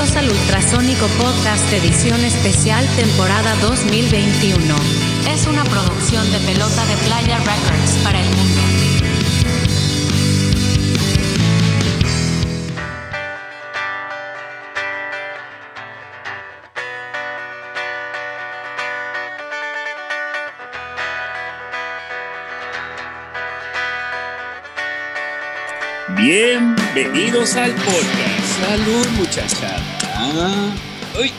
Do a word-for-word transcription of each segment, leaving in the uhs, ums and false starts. Bienvenidos al Ultrasónico Podcast edición especial temporada dos mil veintiuno. Es una producción de Pelota de Playa Records para el mundo. Bienvenidos al podcast. Salud, muchachada. Uy.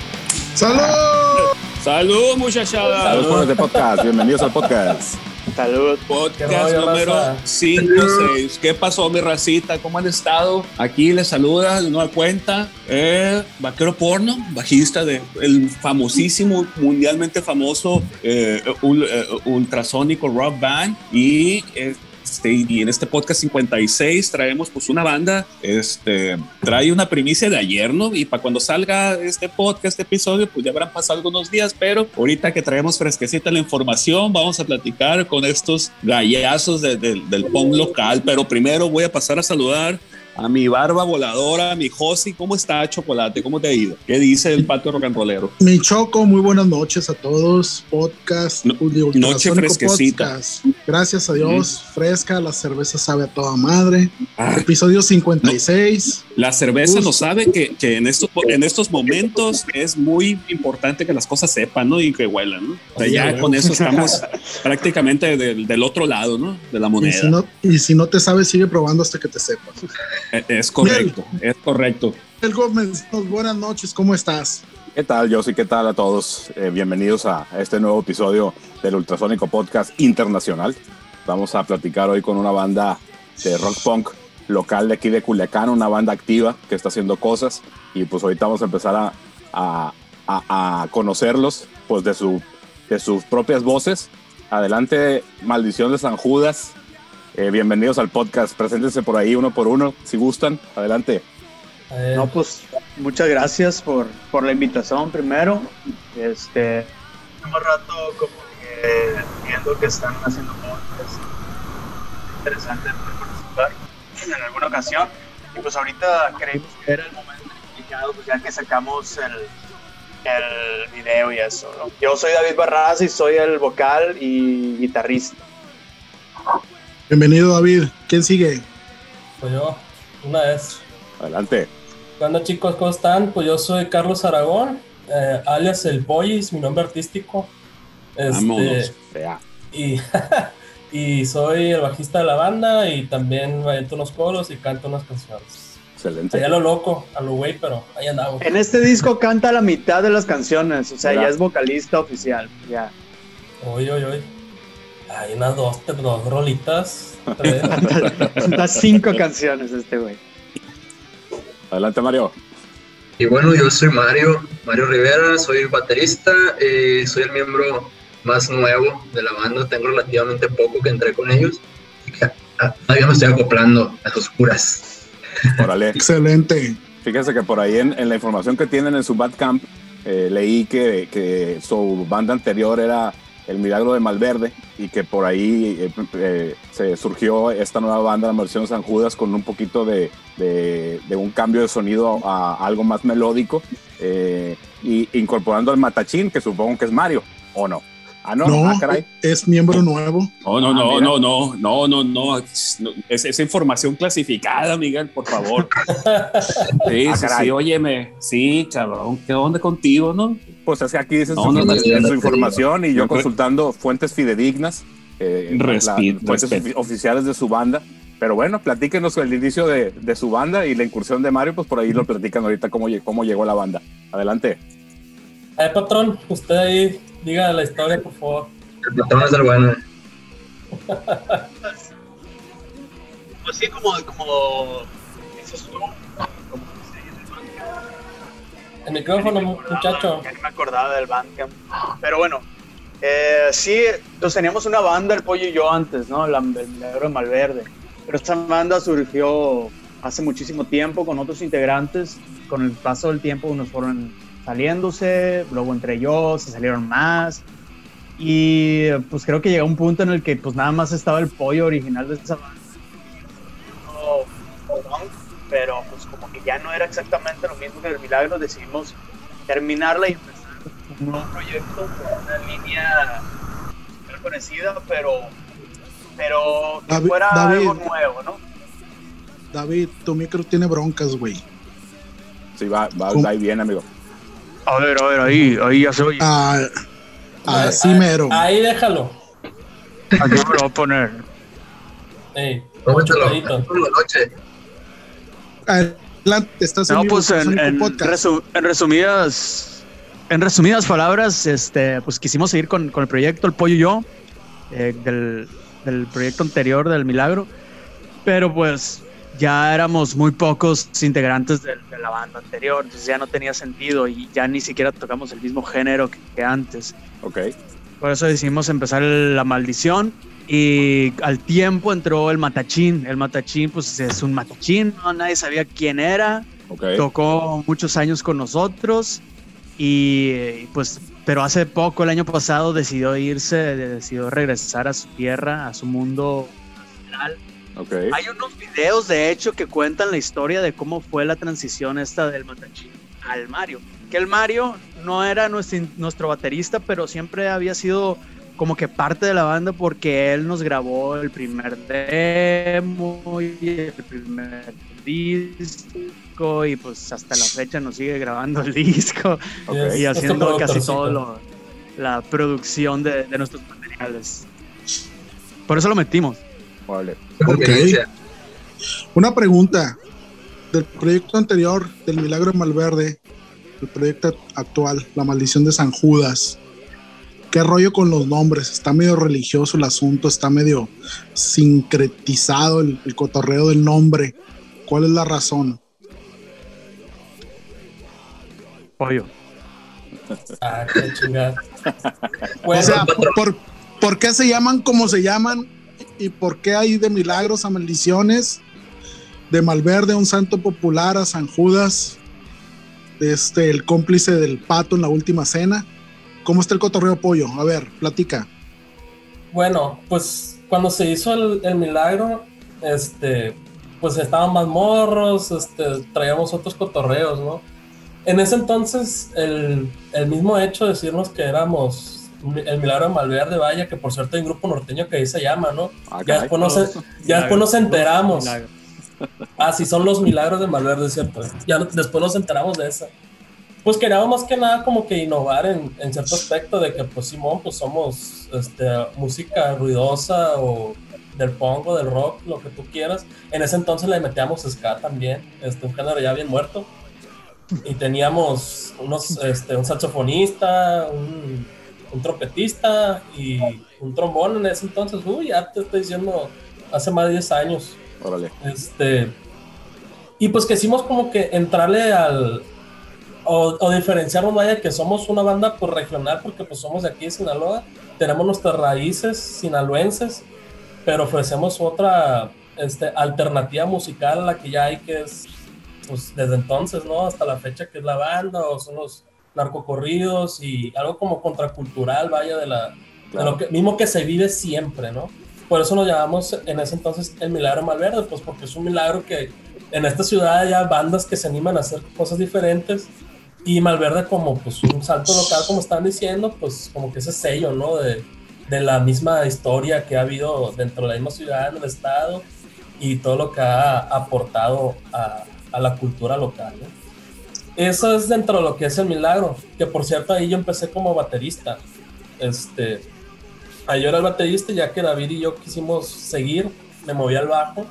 Salud. Salud, muchachada. Salud por este podcast. Bienvenidos al podcast. Salud. Podcast número cinco seis. ¿Qué pasó, mi racita? ¿Cómo han estado? Aquí les saluda, no da cuenta, eh, Vaquero Porno, bajista del de famosísimo, mundialmente famoso eh, ul, eh, Ultrasónico Rock Band y... Eh, Este, y en este podcast cincuenta y seis traemos pues una banda, este, trae una primicia de ayer, ¿no? Y para cuando salga este podcast, este episodio, pues ya habrán pasado algunos días, pero ahorita que traemos fresquecita la información, vamos a platicar con estos gallazos de, de, del punk local, pero primero voy a pasar a saludar a mi barba voladora, a mi Josi. ¿Cómo está, Chocolate? ¿Cómo te ha ido? ¿Qué dice el patio rocanrolero? Mi Choco, muy buenas noches a todos. Podcast, no, noche fresquecita. Podcast. Gracias a Dios, mm. fresca, la cerveza sabe a toda madre. Ah, Episodio cincuenta y seis. No. La cerveza lo sabe que, que en, estos, en estos momentos es muy importante que las cosas sepan, ¿no? Y que huelan, ¿no? O sea, sí, ya bueno. Con eso estamos prácticamente del, del otro lado, ¿no? De la moneda. Y si no, y si no te sabes, sigue probando hasta que te sepas. Es correcto, bien. Es correcto. El Gómez, buenas noches, ¿cómo estás? ¿Qué tal, Josi? ¿Qué tal a todos? Eh, bienvenidos a este nuevo episodio del Ultrasónico Podcast Internacional. Vamos a platicar hoy con una banda de rock punk local de aquí de Culiacán, una banda activa que está haciendo cosas y pues ahorita vamos a empezar a, a, a, a conocerlos pues de, su, de sus propias voces. Adelante, Maldición de San Judas. Eh, bienvenidos al podcast, preséntense por ahí uno por uno, si gustan, adelante. Eh, no, pues muchas gracias por, por la invitación primero. Este, un rato como que entiendo que están haciendo podcasts interesantes para participar en alguna ocasión. Y pues ahorita creímos que era el momento indicado, pues ya que sacamos el... el video y eso, ¿no? Yo soy David Barradas y soy el vocal y guitarrista. Bienvenido, David. ¿Quién sigue? Pues yo, una vez. Adelante. Bueno, chicos, ¿cómo están? Pues yo soy Carlos Aragón, eh, alias El Boyis, mi nombre artístico. Este, Vámonos, fea. Y, y soy el bajista de la banda y también me avento unos coros y canto unas canciones. Excelente. Allá lo loco, a lo güey, pero ahí andamos. En este disco canta la mitad de las canciones, o sea, ¿verdad? Ya es vocalista oficial, ya. Oye, oye, oye. Hay unas dos, dos rolitas. Unas cinco canciones este güey. Adelante, Mario. Y bueno, yo soy Mario, Mario Rivera, soy baterista y soy el miembro más nuevo de la banda. Tengo relativamente poco que entré con ellos. Así que todavía me estoy acoplando a sus curas. Órale. Excelente. Fíjense que por ahí en, en la información que tienen en su Bandcamp, eh, leí que, que su banda anterior era El Milagro de Malverde, y que por ahí eh, eh, se surgió esta nueva banda, La Maldición de San Judas, con un poquito de, de, de un cambio de sonido a, a algo más melódico, eh, y incorporando al matachín, que supongo que es Mario, ¿o no? Ah, no, no ah, caray. Es miembro nuevo. Oh, no, ah, no, no, no, no, no, no, no, es, es información clasificada, Miguel, por favor. Sí, ah, caray, sí. Óyeme, sí, cabrón, ¿qué onda contigo, no? Pues es que aquí dices no, no, no, su, no, su información y yo consultando fuentes fidedignas, eh, Respiro, la, fuentes respeto. Oficiales de su banda. Pero bueno, platíquenos el inicio de, de su banda y la incursión de Mario, pues por ahí lo platican ahorita cómo, cómo llegó la banda. Adelante. Eh, patrón, usted ahí... Diga la historia, por favor. El patrón es el bueno. Pues sí, como, como dices tú, como dice el micrófono, muchacho. Ya ni me acordaba del Bandcamp. Pero bueno, eh, sí, pues teníamos una banda, el Pollo y yo antes, ¿no? La, el Milagro de Malverde. Pero esta banda surgió hace muchísimo tiempo con otros integrantes. Con el paso del tiempo nos fueron... saliéndose, luego entre yo, se salieron más y pues creo que llegó un punto en el que pues nada más estaba el Pollo original de esa banda pero pues como que ya no era exactamente lo mismo que El Milagro, decidimos terminarla y empezar un nuevo proyecto con una línea parecida, pero pero David, fuera David, algo nuevo, ¿no? David, tu micro tiene broncas, güey. Sí, va, va, va ahí bien, amigo. A ver, a ver, ahí, ahí ya se oye. Ah, así mero. Ahí déjalo. Aquí me lo voy a poner. Ey, noche. Adelante, estás no, en pues en, en, resu- en resumidas, en resumidas palabras, este, pues quisimos seguir con, con el proyecto, el pollo y yo, eh, del, del proyecto anterior del Milagro, pero pues ya éramos muy pocos integrantes de, de la banda anterior, entonces ya no tenía sentido y ya ni siquiera tocamos el mismo género que, que antes. Okay. Por eso decidimos empezar La Maldición y al tiempo entró el Matachín. El Matachín, pues es un matachín, ¿no? Nadie sabía quién era. Okay. Tocó muchos años con nosotros y pues, pero hace poco, el año pasado, decidió irse, decidió regresar a su tierra, a su mundo nacional. Okay. Hay unos videos, de hecho, que cuentan la historia de cómo fue la transición esta del Matachín al Mario. Que el Mario no era nuestro, nuestro baterista, pero siempre había sido como que parte de la banda porque él nos grabó el primer demo y el primer disco y pues hasta la fecha nos sigue grabando el disco. Okay. Y haciendo casi toda la producción de, de nuestros materiales. Por eso lo metimos. Vale. Okay. Una pregunta del proyecto anterior del Milagro de Malverde, el proyecto actual La Maldición de San Judas, ¿qué rollo con los nombres? Está medio religioso el asunto, está medio sincretizado el, el cotorreo del nombre. ¿Cuál es la razón? Pollo. Ah, qué chingada. Bueno, o sea, ¿por, ¿por qué se llaman como se llaman? ¿Y por qué hay de milagros a maldiciones? De Malverde, un santo popular, a San Judas, este, el cómplice del pato en la última cena. ¿Cómo está el cotorreo, pollo? A ver, platica. Bueno, pues cuando se hizo el, el milagro, este, pues estaban más morros, este, traíamos otros cotorreos, ¿no? En ese entonces, el, el mismo hecho de decirnos que éramos El Milagro de Malverde, vaya, que por cierto hay un grupo norteño que ahí se llama, ¿no? Ah, ya después nos, ya después nos enteramos. Ah, sí, son los Milagros de Malverde, ¿cierto? Ya después nos enteramos de eso. Pues queríamos más que nada como que innovar en, en cierto aspecto de que, pues, Simón, pues somos este, música ruidosa o del pongo, del rock, lo que tú quieras. En ese entonces le metíamos ska también, este, un género ya bien muerto. Y teníamos unos, este, un saxofonista, un... un trompetista y un trombón en ese entonces, uy, ya te estoy diciendo, hace más de diez años. Órale. Este, y pues quisimos como que entrarle al, o, o diferenciarnos, vaya, que somos una banda pues regional, porque pues somos de aquí de Sinaloa, tenemos nuestras raíces sinaloenses, pero ofrecemos otra este, alternativa musical a la que ya hay, que es, pues desde entonces, ¿no? Hasta la fecha, que es la banda, o son los narcocorridos y algo como contracultural, vaya, de, la, claro. de lo que, mismo que se vive siempre, ¿no? Por eso nos llamamos en ese entonces El Milagro de Malverde, pues porque es un milagro que en esta ciudad hay bandas que se animan a hacer cosas diferentes y Malverde como pues un salto local, como están diciendo, pues como que ese sello, ¿no? De, de la misma historia que ha habido dentro de la misma ciudad, del estado y todo lo que ha aportado a, a la cultura local, ¿no? Eso es dentro de lo que es el milagro, que por cierto ahí yo empecé como baterista. Este, ahí yo era el baterista, ya que David y yo quisimos seguir, me moví al bajo,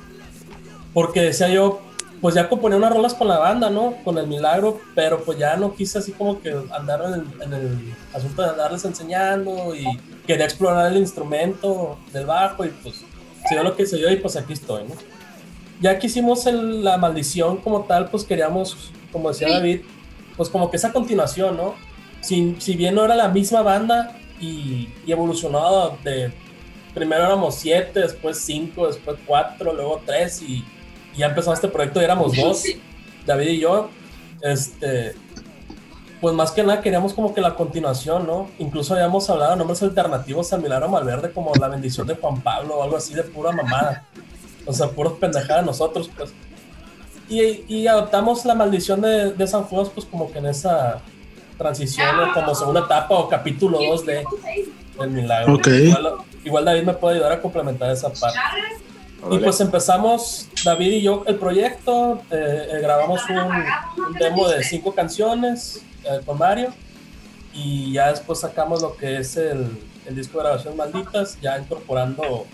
porque decía yo, pues ya componía unas rolas con la banda, ¿no? Con el milagro, pero pues ya no quise así como que andar en el, en el asunto de andarles enseñando y quería explorar el instrumento del bajo y pues se dio lo que se dio y pues aquí estoy, ¿no? Ya que hicimos el, la maldición como tal, pues queríamos, como decía David, pues como que esa continuación, ¿no? Si, si bien no era la misma banda y, y evolucionaba de... Primero éramos siete, después cinco, después cuatro, luego tres y, y ya empezó este proyecto y éramos dos, David y yo. Este, pues más que nada queríamos como que la continuación, ¿no? Incluso habíamos hablado de nombres alternativos al Milagro Malverde, como La Bendición de Juan Pablo o algo así de pura mamada. O sea, puros pendejadas nosotros, pues. y, y adoptamos La Maldición de, de San Judas, pues como que en esa transición, ah, o como segunda etapa o capítulo dos de El Milagro. Okay. Igual, igual David me puede ayudar a complementar esa parte. Olé. Y pues empezamos, David y yo, el proyecto, eh, eh, grabamos un, un demo de cinco canciones eh, con Mario, y ya después sacamos lo que es el, el disco de Grabaciones Malditas, ya incorporando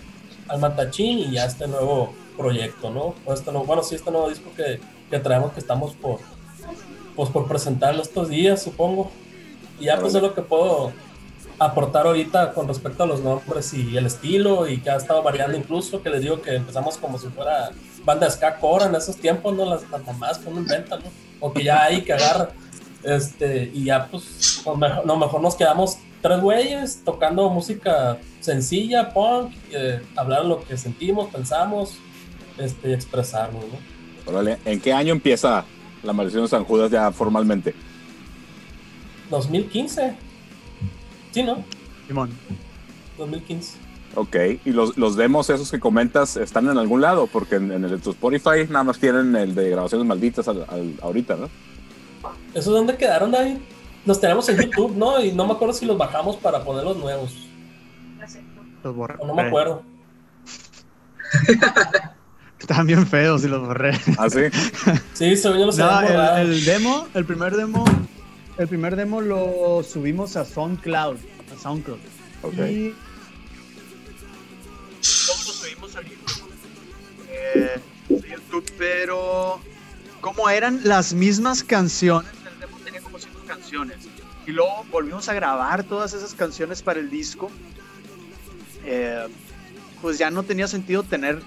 al Matachín y ya este nuevo proyecto, ¿no? Este nuevo, bueno, sí, este nuevo disco que, que traemos, que estamos por, pues, por presentarlo estos días, supongo. Y ya pues es lo que puedo aportar ahorita con respecto a los nombres y el estilo, y que ha estado variando incluso, que les digo que empezamos como si fuera banda ska core en esos tiempos, ¿no? Las, las mamás que uno inventa, ¿no? O que ya hay que agarrar, este, y ya pues a lo mejor, no, mejor nos quedamos tres güeyes tocando música sencilla, punk, eh, hablar lo que sentimos, pensamos, este, expresarlo, ¿no? Órale, ¿en qué año empieza La Maldición de San Judas ya formalmente? dos mil quince. Sí, ¿no? Simón. dos mil quince. Ok, y los, los demos esos que comentas están en algún lado, porque en, en el tu Spotify nada más tienen el de Grabaciones Malditas al, al, ahorita, ¿no? ¿Eso es donde quedaron, David? Los tenemos en YouTube, ¿no? Y no me acuerdo si los bajamos para poner los nuevos. Los borré. No me acuerdo. Estaban bien feos y los borré. ¿Ah, sí? Sí, según yo los no, habían borrado. El, el demo, el primer demo... El primer demo lo subimos a SoundCloud, a SoundCloud. Okay. Y luego lo subimos a YouTube. Eh, YouTube, pero como eran las mismas canciones, el demo tenía como cinco canciones. Y luego volvimos a grabar todas esas canciones para el disco. Eh, pues ya no tenía sentido tener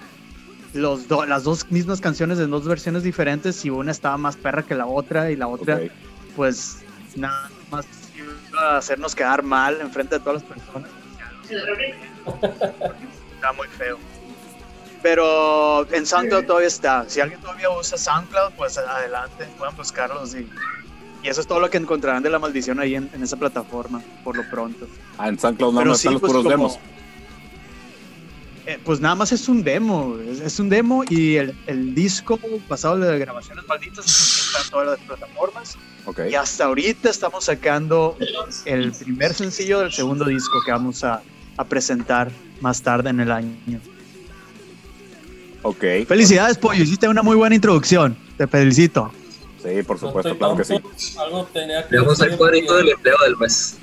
los do, las dos mismas canciones en dos versiones diferentes, si una estaba más perra que la otra y la otra, okay, pues nada más iba a hacernos quedar mal enfrente de todas las personas. Está muy feo. Pero en SoundCloud todavía está. Si alguien todavía usa SoundCloud, pues adelante, puedan buscarlos. Y, y eso es todo lo que encontrarán de La Maldición ahí en, en esa plataforma, por lo pronto. Ah, en SoundCloud nada más están los puros demos. Eh, pues nada más es un demo. Es, es un demo, y el, el disco pasado de Grabaciones Malditas está en todas las plataformas. Okay. Y hasta ahorita estamos sacando el primer sencillo del segundo disco que vamos a, a presentar más tarde en el año. Okay. Felicidades, Pollo, hiciste una muy buena introducción, te felicito. Sí, por supuesto, claro que sí. Algo tenía que vamos al cuadrito del empleo del mes.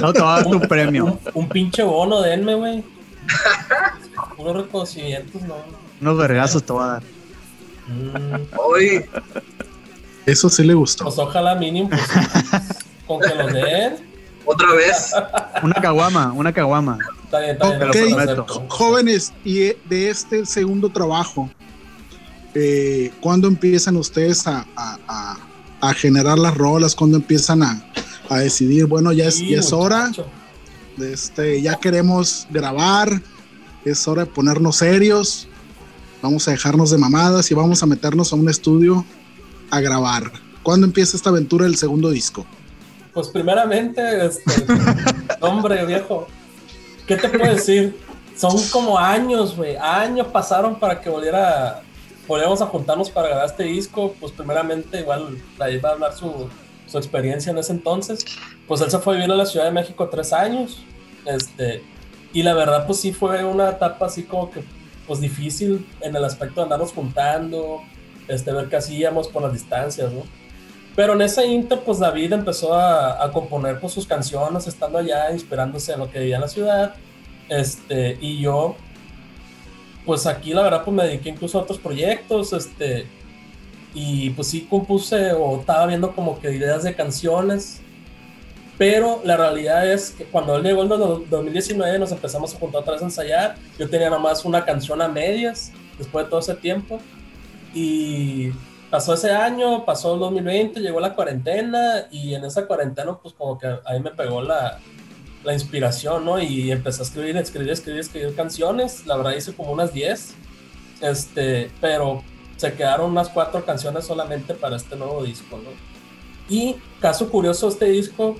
No te vas a dar tu premio. Un, un pinche bono, denme, güey. Unos reconocimientos, no. Unos vergazos te va a dar. Hoy. Eso sí le gustó. Pues ojalá mínimo, pues, con que lo den. ¿Otra vez? Una caguama, una caguama. Está bien, está bien. Okay. Hacer, jóvenes, y de este segundo trabajo, eh, ¿cuándo empiezan ustedes a, a, a, a generar las rolas? ¿Cuándo empiezan a, a decidir, bueno, ya es, sí, ya es hora, este, ya queremos grabar, es hora de ponernos serios, vamos a dejarnos de mamadas y vamos a meternos a un estudio a grabar? ¿Cuándo empieza esta aventura del segundo disco? Pues primeramente, este, hombre viejo, ¿qué te puedo decir? Son como años, güey, años pasaron para que volviera, volviéramos a juntarnos para grabar este disco. Pues primeramente, igual David va a hablar su, su experiencia en ese entonces. Pues él se fue a vivir a la Ciudad de México tres años, este, y la verdad pues sí fue una etapa así como que pues difícil en el aspecto de andarnos juntando, Este, ver qué hacíamos por las distancias, ¿no? Pero en ese inter, pues David empezó a, a componer pues, sus canciones, estando allá, inspirándose en lo que vivía en la ciudad, este, y yo, pues aquí la verdad, pues me dediqué incluso a otros proyectos, este, y pues sí compuse o estaba viendo como que ideas de canciones, pero la realidad es que cuando él llegó en dos mil diecinueve nos empezamos a juntar otra vez a ensayar. Yo tenía nomás una canción a medias, después de todo ese tiempo. Y pasó ese año, pasó el dos mil veinte, llegó la cuarentena, y en esa cuarentena pues como que a mí me pegó la, la inspiración, ¿no? Y empecé a escribir, escribir, escribir, escribir canciones. La verdad hice como unas diez, este, pero se quedaron unas cuatro canciones solamente para este nuevo disco, ¿no? Y caso curioso, este disco,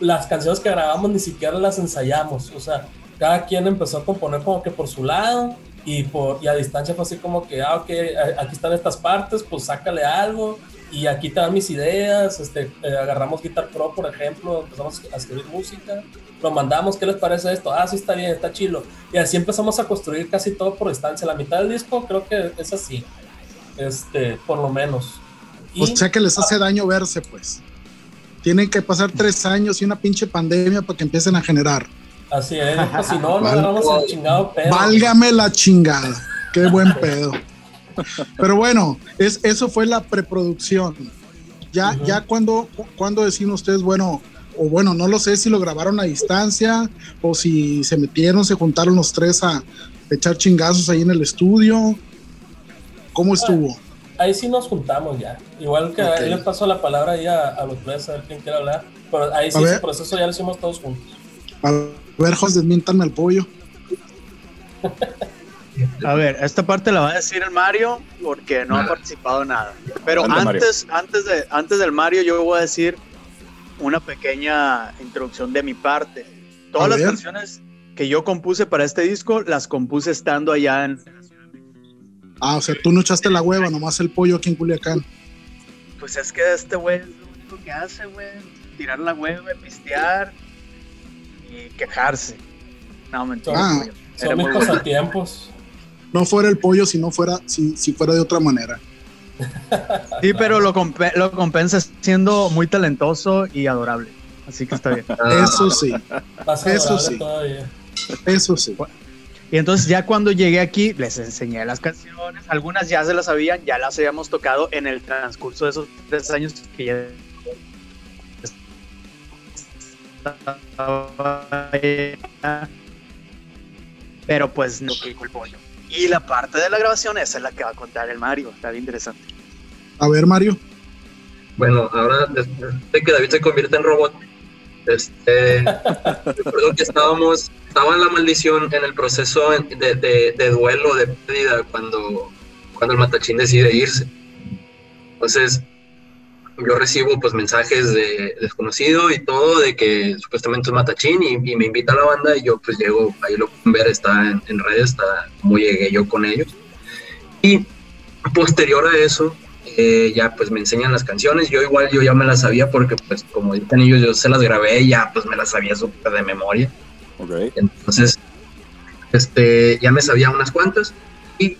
las canciones que grabamos ni siquiera las ensayamos, o sea, cada quien empezó a componer como que por su lado. y, por, y a distancia fue así como que, ah, ok, aquí están estas partes, pues sácale algo, y aquí te dan mis ideas, este, eh, agarramos Guitar Pro, por ejemplo, empezamos a escribir música, lo mandamos, ¿qué les parece esto? Ah, sí, está bien, está chilo. Y así empezamos a construir casi todo por distancia, la mitad del disco creo que es así, este, por lo menos. Pues o sea que les hace ah, daño verse, pues. Tienen que pasar tres años y una pinche pandemia para que empiecen a generar. Así es, pues si no, nos agarramos el chingado pedo. Válgame la chingada, qué buen pedo. Pero bueno, es, eso fue la preproducción. Ya, uh-huh. ya cuando, cuando decían ustedes, bueno, o bueno, no lo sé si lo grabaron a distancia o si se metieron, se juntaron los tres a echar chingazos ahí en el estudio. ¿Cómo estuvo? Bueno, ahí sí nos juntamos ya. Igual que okay. ahí le paso la palabra ahí a, a los tres, a ver quién quiere hablar. Pero ahí sí, ese proceso ya lo hicimos todos juntos. A ver, José, desmiéntame al pollo. A ver, esta parte la va a decir el Mario porque no nada. ha participado nada. Pero antes, antes, de, antes del Mario yo voy a decir una pequeña introducción de mi parte. Todas las canciones que yo compuse para este disco las compuse estando allá en... Ah, o sea, tú no echaste la hueva, nomás el pollo aquí en Culiacán. Pues es que este güey es lo único que hace, güey. Tirar la hueva, pistear y quejarse. No, mentira. Ah, son mis pasatiempos. No fuera el pollo si no fuera, si, si fuera de otra manera. Sí, pero lo, comp- lo compensas siendo muy talentoso y adorable. Así que está bien. Eso sí. Eso sí. Todavía. Eso sí. Y entonces ya cuando llegué aquí les enseñé las canciones. Algunas ya se las sabían, ya las habíamos tocado en el transcurso de esos tres años que ya estaba. Pero pues no quedó el pollo. Y la parte de la grabación, esa es la que va a contar el Mario, está bien interesante. A ver, Mario. Bueno, ahora después de que David se convierte en robot, este, recuerdo que estábamos, estaba en La Maldición en el proceso de, de, de duelo, de pérdida, cuando, cuando el matachín decide irse. Entonces, yo recibo pues mensajes de desconocido y todo, de que supuestamente es matachín y, y me invita a la banda y yo pues llego, ahí lo pueden ver, está en, en redes, está como llegué yo con ellos. Y posterior a eso, eh, ya pues me enseñan las canciones, yo igual yo ya me las sabía porque pues como dicen ellos, yo se las grabé y ya pues me las sabía súper de memoria. Okay. Entonces, este, ya me sabía unas cuantas y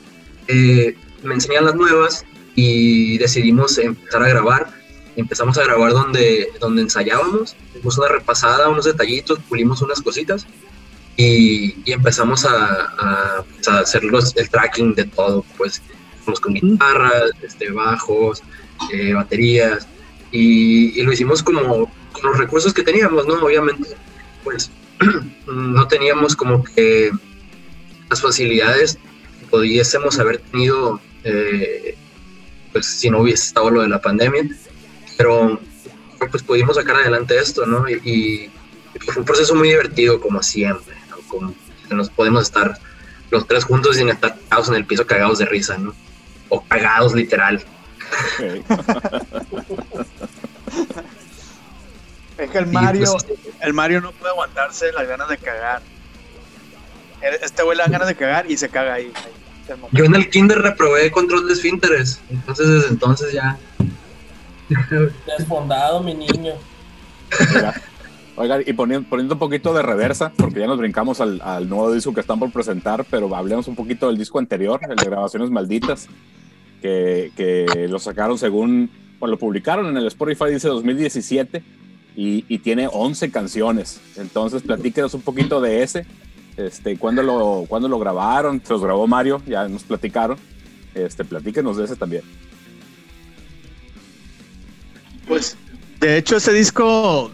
eh, me enseñan las nuevas y decidimos empezar a grabar. Empezamos a grabar donde, donde ensayábamos, hicimos una repasada, unos detallitos, pulimos unas cositas y, y empezamos a, a, a hacer los, el tracking de todo, pues con guitarras, este, bajos, eh, baterías y, y lo hicimos como con los recursos que teníamos, ¿no? Obviamente, pues no teníamos como que las facilidades que pudiésemos haber tenido eh, pues si no hubiese estado lo de la pandemia. Pero pues pudimos sacar adelante esto, ¿no? Y, y fue un proceso muy divertido, como siempre, ¿no? Como nos podemos estar los tres juntos sin estar cagados en el piso, cagados de risa, ¿no? O cagados literal. Okay. Es que el Mario, pues, el Mario no puede aguantarse las ganas de cagar. Este güey le da ganas de cagar y se caga ahí. ahí Yo en el kinder reprobé control de esfínteres, entonces desde entonces ya... Desfondado, mi niño. Oiga, oiga y poniendo, poniendo un poquito de reversa, porque ya nos brincamos al, al nuevo disco que están por presentar, pero hablemos un poquito del disco anterior, el de Grabaciones Malditas, que, que lo sacaron según, bueno, lo publicaron en el Spotify, dice dos mil diecisiete, y, y tiene once canciones. Entonces, platíquenos un poquito de ese, este, ¿cuándo lo, cuándo lo grabaron? Se los grabó Mario, ya nos platicaron. Este, platíquenos de ese también. Pues, de hecho, ese disco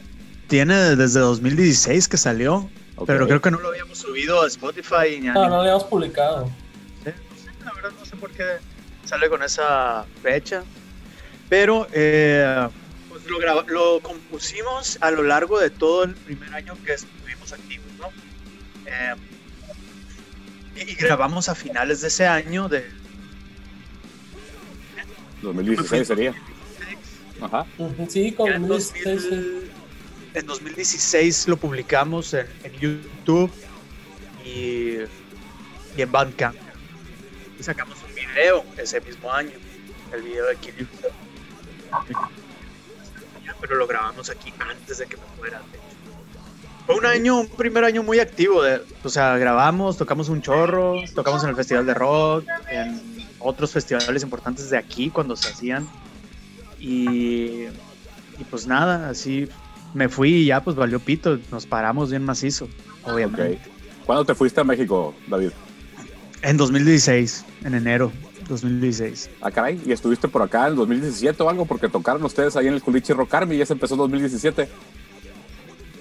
tiene desde dos mil dieciséis que salió, okay. Pero creo que no lo habíamos subido a Spotify. Ni no, a no lo habíamos publicado. ¿Sí? No sé, la verdad no sé por qué sale con esa fecha, pero eh, pues lo, graba- lo compusimos a lo largo de todo el primer año que estuvimos activos, ¿no? Eh, y grabamos a finales de ese año de... dos mil dieciséis sería. Ajá. Sí, con en, dos mil, en dos mil dieciséis lo publicamos en, en YouTube y, y en Bandcamp. y sacamos un video ese mismo año, el video de Kill You. Pero lo grabamos aquí antes de que me fuera. Fue un año, un primer año muy activo. De, o sea, grabamos, tocamos un chorro, tocamos en el Festival de Rock, en otros festivales importantes de aquí cuando se hacían. Y, y pues nada, así me fui y ya pues valió pito. Nos paramos bien macizo, obviamente. Okay. ¿Cuándo te fuiste a México, David? En dos mil dieciséis, en enero. dos mil dieciséis. Ah, caray, ¿y estuviste por acá en dos mil diecisiete o algo? Porque tocaron ustedes ahí en el Culichi Rock Army y ya se empezó en dos mil diecisiete.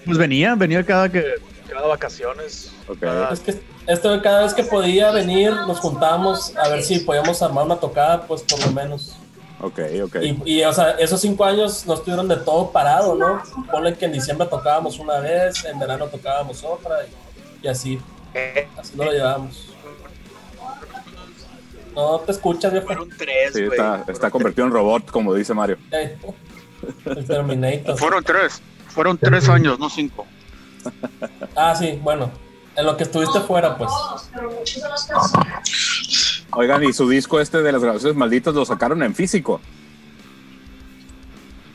Pues venía, venía cada que cada vacaciones. Okay. Cada... Es que esto, cada vez que podía venir nos juntábamos a ver si podíamos armar una tocada, pues por lo menos. Ok, ok. Y, y o sea, esos cinco años nos tuvieron de todo parado, ¿no? Ponle que en diciembre tocábamos una vez, en verano tocábamos otra y, y así. Así nos lo llevábamos. No te escuchas, viejo. Fueron tres, sí, güey. Está, fueron está convertido tres. En robot, como dice Mario. El Terminator. Fueron tres. Fueron tres años, no cinco. Ah, sí, bueno. En lo que estuviste fuera, pues. Oigan, ¿y su disco este de las grabaciones malditas lo sacaron en físico?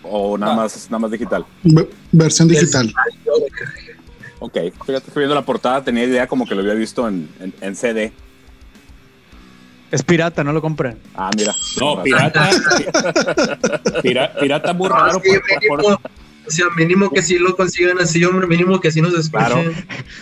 ¿O nada ah. más nada más digital? V- versión digital. Ok. Fíjate que viendo la portada tenía idea como que lo había visto en, en, en C D. Es pirata, no lo compren. Ah, mira. No, pirata. pirata, pirata muy raro. No, sí, por, mínimo, por... O sea, mínimo que sí lo consigan así, hombre, mínimo que sí nos escuchen. Claro.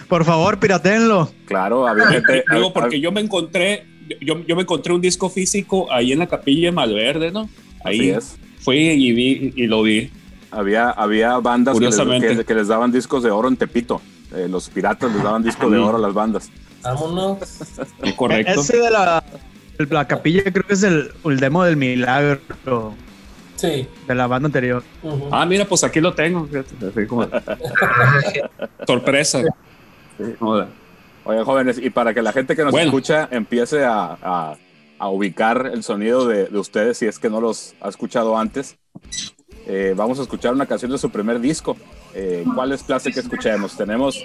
Por favor, piratenlo. Claro, a ver. Digo, porque yo me encontré, yo, yo me encontré un disco físico ahí en la capilla de Malverde, ¿no? Ahí es. Fui y vi y lo vi. Había, había bandas que les, que, que les daban discos de oro en Tepito. Eh, los piratas les daban discos de oro a las bandas. Vámonos. Es correcto. Ese de la. La capilla creo que es el, el demo del Milagro. Sí. De la banda anterior. Uh-huh. Ah, mira, pues aquí lo tengo. Sorpresa. Sí. Oigan, jóvenes, y para que la gente que nos bueno. escucha empiece a, a, a ubicar el sonido de, de ustedes, si es que no los ha escuchado antes, eh, vamos a escuchar una canción de su primer disco. Eh, ¿Cuál es clase que escuchemos? Tenemos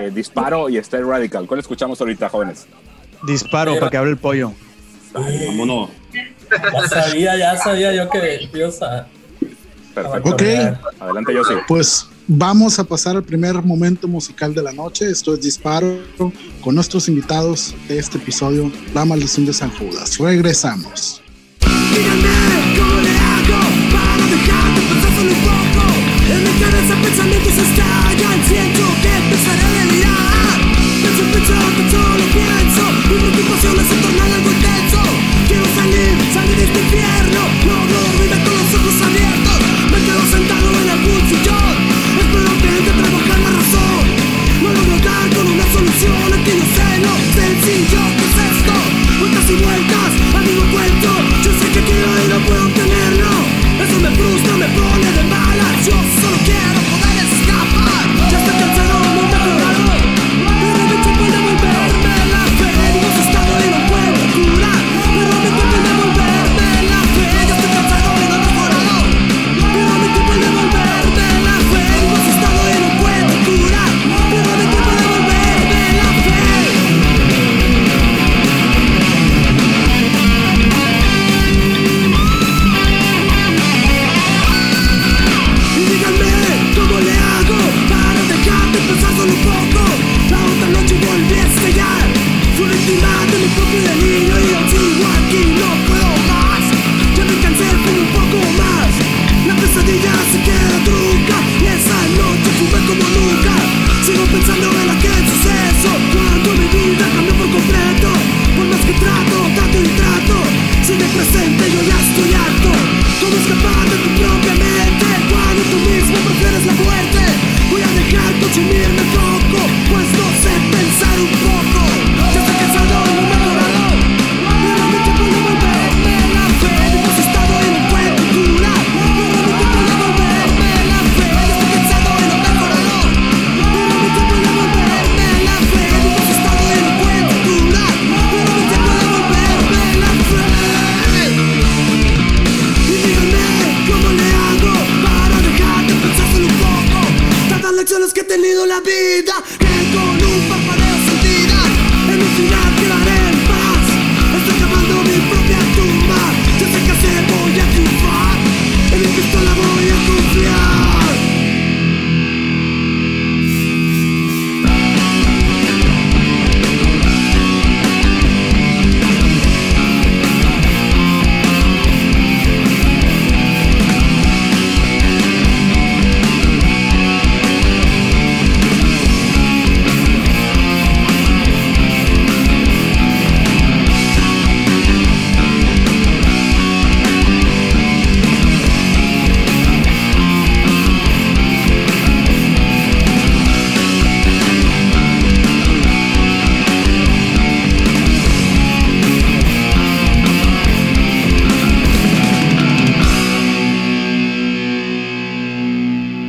eh, Disparo y Stay Radical. ¿Cuál escuchamos ahorita, jóvenes? Disparo, para que hable el pollo. Ay, vámonos. Ya sabía, ya sabía yo que Dios a... Perfecto. Ok. Adelante, yo sigo. Pues vamos a pasar al primer momento musical de la noche. Esto es Disparo con nuestros invitados de este episodio, La Maldición de San Judas. Regresamos. Díganme, ¿cómo le hago para dejar de pensar solo un poco? En mi cabeza pensamientos estallan, siento que empezaré a delirar. Pienso, pienso, tan solo pienso, y mi situación se torna algo intenso. Quiero salir, salir de este infierno. Logro vida con los ojos abiertos. Me quedo sentado en algún sillón, espero que entre a trabajar la razón. No logro dar con una solución, aquí no sé lo sencillo que es esto. Vueltas y vueltas al mismo cuento. Yo sé que quiero y no puedo tenerlo. Eso me frustra, me pone de malas. Yo solo quiero poder escapar. Ya estoy cansado, no me aclaro. Me robé tiempo de volverme la fe. Digo su estado y no puedo curar. Me robé tiempo de volverme la fe. Ya estoy cansado y no mejorado. Me robé tiempo de volverme la fe. Digo su estado y no puedo curar. Me robé tiempo de volverme la fe.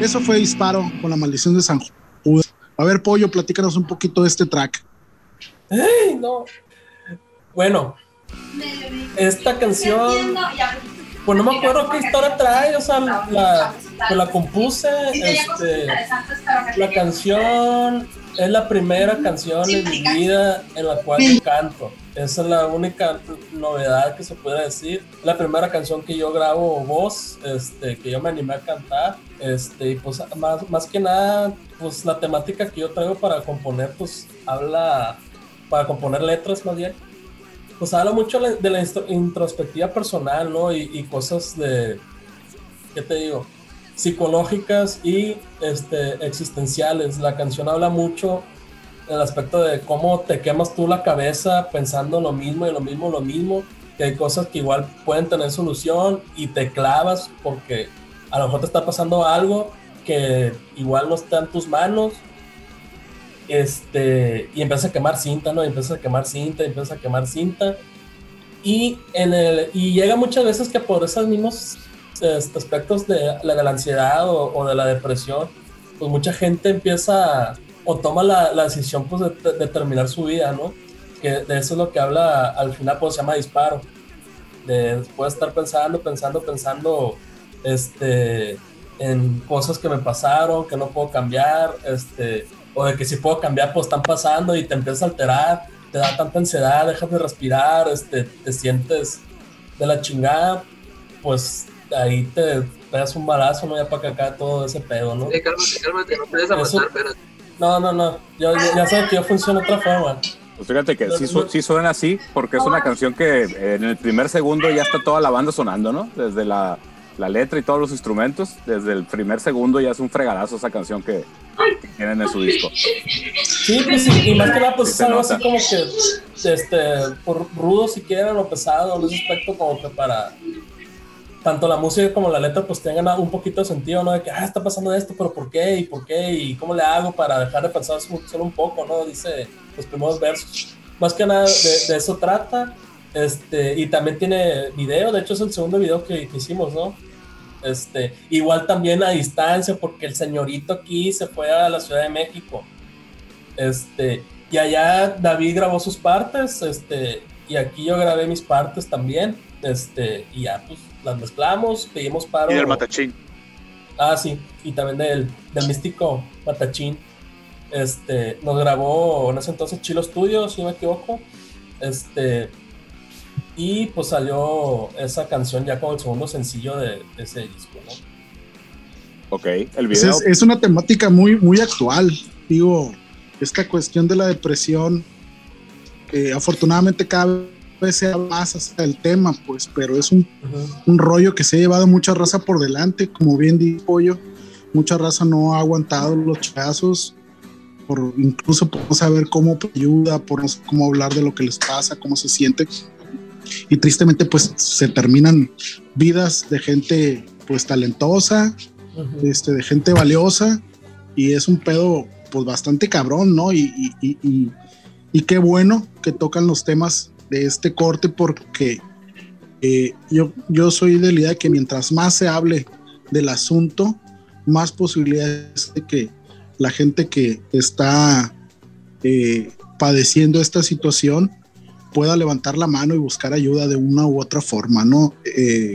Eso fue Disparo con La Maldición de San Judas. A ver, Pollo, platícanos un poquito de este track. Ay, no. Bueno, esta canción, pues no me acuerdo qué historia trae, o sea, la, pues la compuse, este, la canción es la primera canción en mi vida en la cual yo canto. Esa es la única novedad que se puede decir. La primera canción que yo grabo voz, este, que yo me animé a cantar, este, y pues más, más que nada, pues la temática que yo traigo para componer, pues habla, para componer letras más bien, pues habla mucho de la introspectiva personal, ¿no? Y, y cosas de, ¿qué te digo? Psicológicas y este, existenciales. La canción habla mucho del aspecto de cómo te quemas tú la cabeza pensando lo mismo y lo mismo, lo mismo, que hay cosas que igual pueden tener solución y te clavas porque a lo mejor te está pasando algo que igual no está en tus manos. Este, y empiezas a quemar cinta, ¿no? Y empiezas a quemar cinta, y empiezas a quemar cinta. Y, en el, y llega muchas veces que por esos mismos este, aspectos de la, de la ansiedad o, o de la depresión, pues mucha gente empieza o toma la, la decisión pues, de, de terminar su vida, ¿no? Que de eso es lo que habla al final, pues se llama Disparo. De, puedo estar pensando, pensando, pensando este, en cosas que me pasaron, que no puedo cambiar, este. O de que si puedo cambiar, pues están pasando y te empiezas a alterar, te da tanta ansiedad, dejas de respirar, este, te sientes de la chingada, pues ahí te pegas un balazo, no ya para acá, todo ese pedo, ¿no? Eh, cálmate, cálmate, no puedes avanzar, espérate. No, no, no, yo, yo, ya sé que yo funciono de otra forma. Pues fíjate que no, sí, no. sí suena así, porque es una canción que en el primer segundo ya está toda la banda sonando, ¿no? Desde la... la letra y todos los instrumentos, desde el primer segundo ya es un fregadazo esa canción que, que tienen en su disco. Sí, pues sí, y más que nada pues sí es algo nota. Así como que este, por rudo si quieren o pesado, en ese aspecto como que para tanto la música como la letra pues tengan un poquito de sentido, ¿no? De que, ah, está pasando esto, pero ¿por qué? ¿Y por qué? ¿Y cómo le hago para dejar de pensar solo un poco, no? Dice los primeros versos. Más que nada de, de eso trata, este, y también tiene video, de hecho es el segundo video que, que hicimos, ¿no? Este, igual también a distancia porque el señorito aquí se fue a la Ciudad de México, este, y allá David grabó sus partes, este, y aquí yo grabé mis partes también, este, y ya pues las mezclamos, pedimos paro. Y del Matachín. Ah, sí, y también del, del místico Matachín, este, nos grabó en ese entonces Chilo Studios, si no me equivoco, este, y pues salió esa canción ya como el segundo sencillo de, de ese disco, ¿no? Ok, el video. Es, es una temática muy, muy actual, digo, esta cuestión de la depresión, que afortunadamente cada vez se habla más acerca del tema, pues, pero es un, uh-huh. un rollo que se ha llevado mucha raza por delante, como bien dijo Pollo, mucha raza no ha aguantado los chazos, por, incluso por no saber cómo ayuda, por no saber cómo hablar de lo que les pasa, cómo se siente. Y tristemente pues se terminan vidas de gente pues talentosa, uh-huh. este, de gente valiosa, y es un pedo pues bastante cabrón, ¿no? Y, y, y, y, y qué bueno que tocan los temas de este corte porque eh, yo, yo soy de la idea de que mientras más se hable del asunto, más posibilidades de que la gente que está eh, padeciendo esta situación pueda levantar la mano y buscar ayuda de una u otra forma, ¿no? Eh,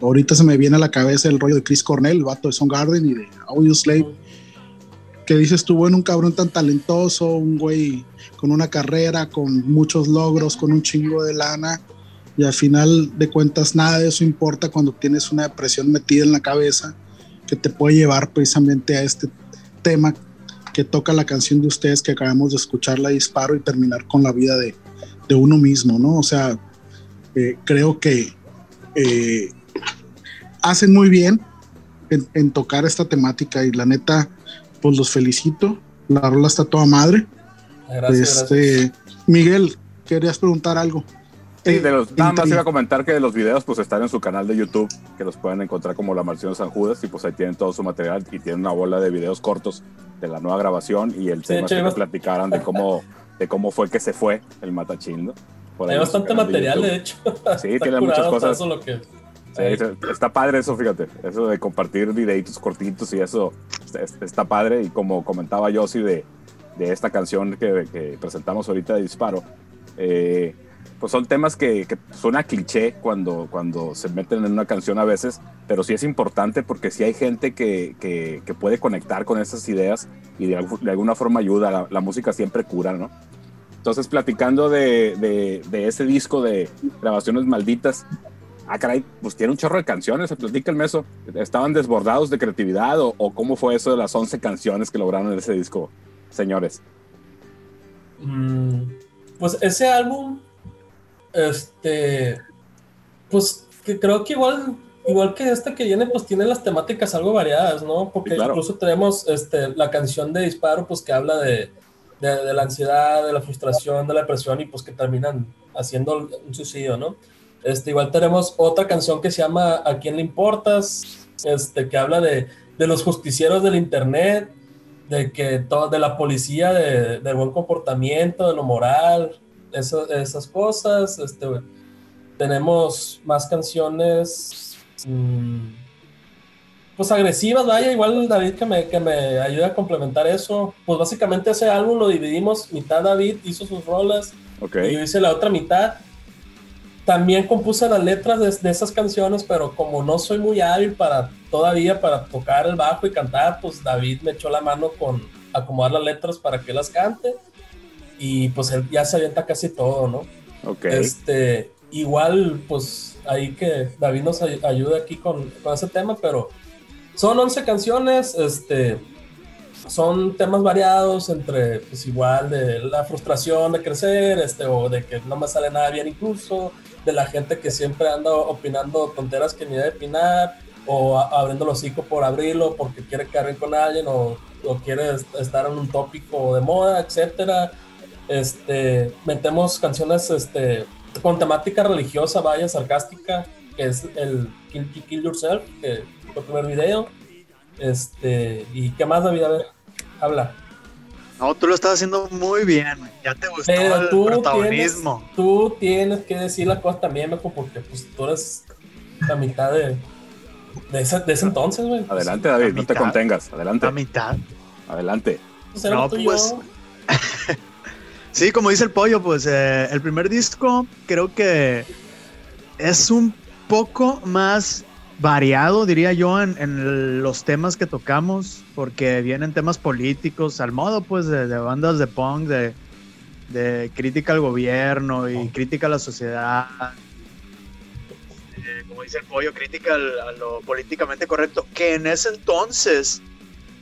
ahorita se me viene a la cabeza el rollo de Chris Cornell, el vato de Soundgarden y de Audioslave, que dices tú, bueno, un cabrón tan talentoso, un güey con una carrera, con muchos logros, con un chingo de lana, y al final de cuentas nada de eso importa cuando tienes una depresión metida en la cabeza que te puede llevar precisamente a este tema que toca la canción de ustedes que acabamos de escuchar, la Disparo, y terminar con la vida de de uno mismo, ¿no? O sea, eh, creo que eh, hacen muy bien en, en tocar esta temática y la neta, pues los felicito. La rola está toda madre. Gracias, este, gracias. Miguel, querías preguntar algo. Sí, de los, nada más iba a comentar que los videos pues están en su canal de YouTube, que los pueden encontrar como La Maldición de San Judas, y pues ahí tienen todo su material y tienen una bola de videos cortos de la nueva grabación y el sí, tema que platicaron de cómo de cómo fue que se fue el Matachindo. Hay bastante material, de, de hecho. Sí, tiene muchas cosas. Lo que... Sí, está padre eso, fíjate, eso de compartir videitos cortitos y eso está, está padre. Y como comentaba Yossi de, de esta canción que, que presentamos ahorita de Disparo, eh, pues son temas que, que suena cliché cuando, cuando se meten en una canción a veces, pero sí es importante porque sí hay gente que, que, que puede conectar con esas ideas y de, de alguna forma ayuda. La, la música siempre cura, ¿no? Entonces, platicando de, de, de ese disco de Grabaciones Malditas, ah, caray, pues tiene un chorro de canciones. Platíquenme eso. ¿Estaban desbordados de creatividad o, o cómo fue eso de las once canciones que lograron en ese disco, señores? Mm, pues ese álbum, este, pues que creo que igual, igual que este que viene, pues tiene las temáticas algo variadas, ¿no? Porque sí, claro, incluso tenemos este, la canción de Disparo, pues que habla de... De, de la ansiedad, de la frustración, de la depresión y pues que terminan haciendo un suicidio, ¿no? Este, igual tenemos otra canción que se llama ¿A quién le importas? Este, que habla de, de los justicieros del internet, de que todo, de la policía, de, de buen comportamiento, de lo moral, eso, esas cosas. Este, tenemos más canciones mmm, pues agresivas, vaya, igual David que me, que me ayuda a complementar eso. Pues básicamente ese álbum lo dividimos, mitad David hizo sus rolas, okay, y yo hice la otra mitad. También compuse las letras de, de esas canciones, pero como no soy muy hábil para todavía para tocar el bajo y cantar, pues David me echó la mano con acomodar las letras para que las cante, y pues él ya se avienta casi todo, ¿no? Okay. Este, igual, pues ahí que David nos ay- ayuda aquí con, con ese tema, pero son once canciones, este, son temas variados entre, pues igual, de la frustración de crecer, este, o de que no me sale nada bien incluso, de la gente que siempre anda opinando tonteras que ni debe opinar, o a, abriendo el hocico por abrirlo porque quiere quedar bien con alguien, o, o quiere estar en un tópico de moda, etcétera. Este, metemos canciones este, con temática religiosa, vaya, sarcástica, que es el Kill, Kill, Kill Yourself, que... por primer video, este, y qué más, David, a ver, habla. No, tú lo estás haciendo muy bien, ya te gustó el protagonismo. Tienes, tú tienes que decir las cosas también, Meco, porque pues tú eres la mitad de, de, ese, de ese entonces, güey. Adelante, David, la no mitad, te contengas, adelante. La mitad. Adelante. Pues no, pues... sí, como dice el pollo, pues eh, el primer disco creo que es un poco más... variado, diría yo, en, en los temas que tocamos, porque vienen temas políticos, al modo pues de, de bandas de punk, de, de crítica al gobierno y oh. crítica a la sociedad, eh, como dice el pollo, crítica al, a lo políticamente correcto, que en ese entonces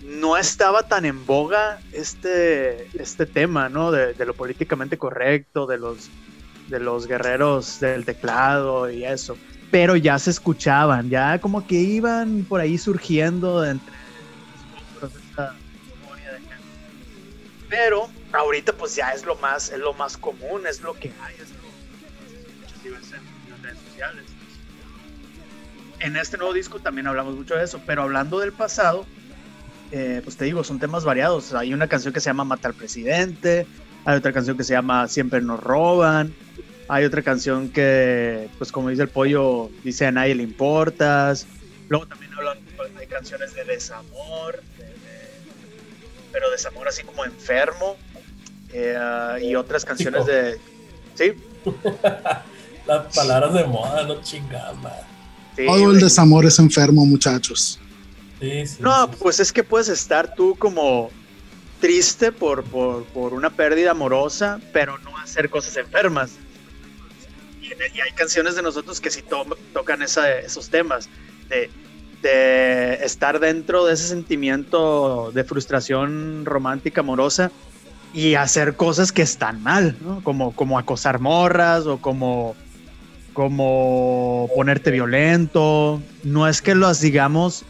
no estaba tan en boga este, este tema, ¿no? De, de lo políticamente correcto, de los, de los guerreros del teclado y eso. Pero ya se escuchaban, ya como que iban por ahí surgiendo de entre los de esta memoria de acá. Pero ahorita pues ya es lo más, es lo más común, es lo que hay, es lo que se escucha en las redes sociales. En este nuevo disco también hablamos mucho de eso, pero hablando del pasado, eh, pues te digo, son temas variados. Hay una canción que se llama Mata al Presidente, hay otra canción que se llama Siempre nos roban. Hay otra canción que, pues como dice el pollo, dice A nadie le importas. Luego también hablan de canciones de desamor, de, de, pero desamor así como enfermo. Eh, uh, y otras canciones Chico. de... ¿Sí? Las palabras de moda, no chingadas. Sí, todo el desamor es enfermo, muchachos. Sí, sí, no, sí, pues sí. Es que puedes estar tú como... triste por, por, por una pérdida amorosa, pero no hacer cosas enfermas. Y hay canciones de nosotros que sí to- tocan esa, esos temas de, de estar dentro de ese sentimiento de frustración romántica amorosa y hacer cosas que están mal, ¿no? Como, como acosar morras o como, como ponerte violento. No es que los digamos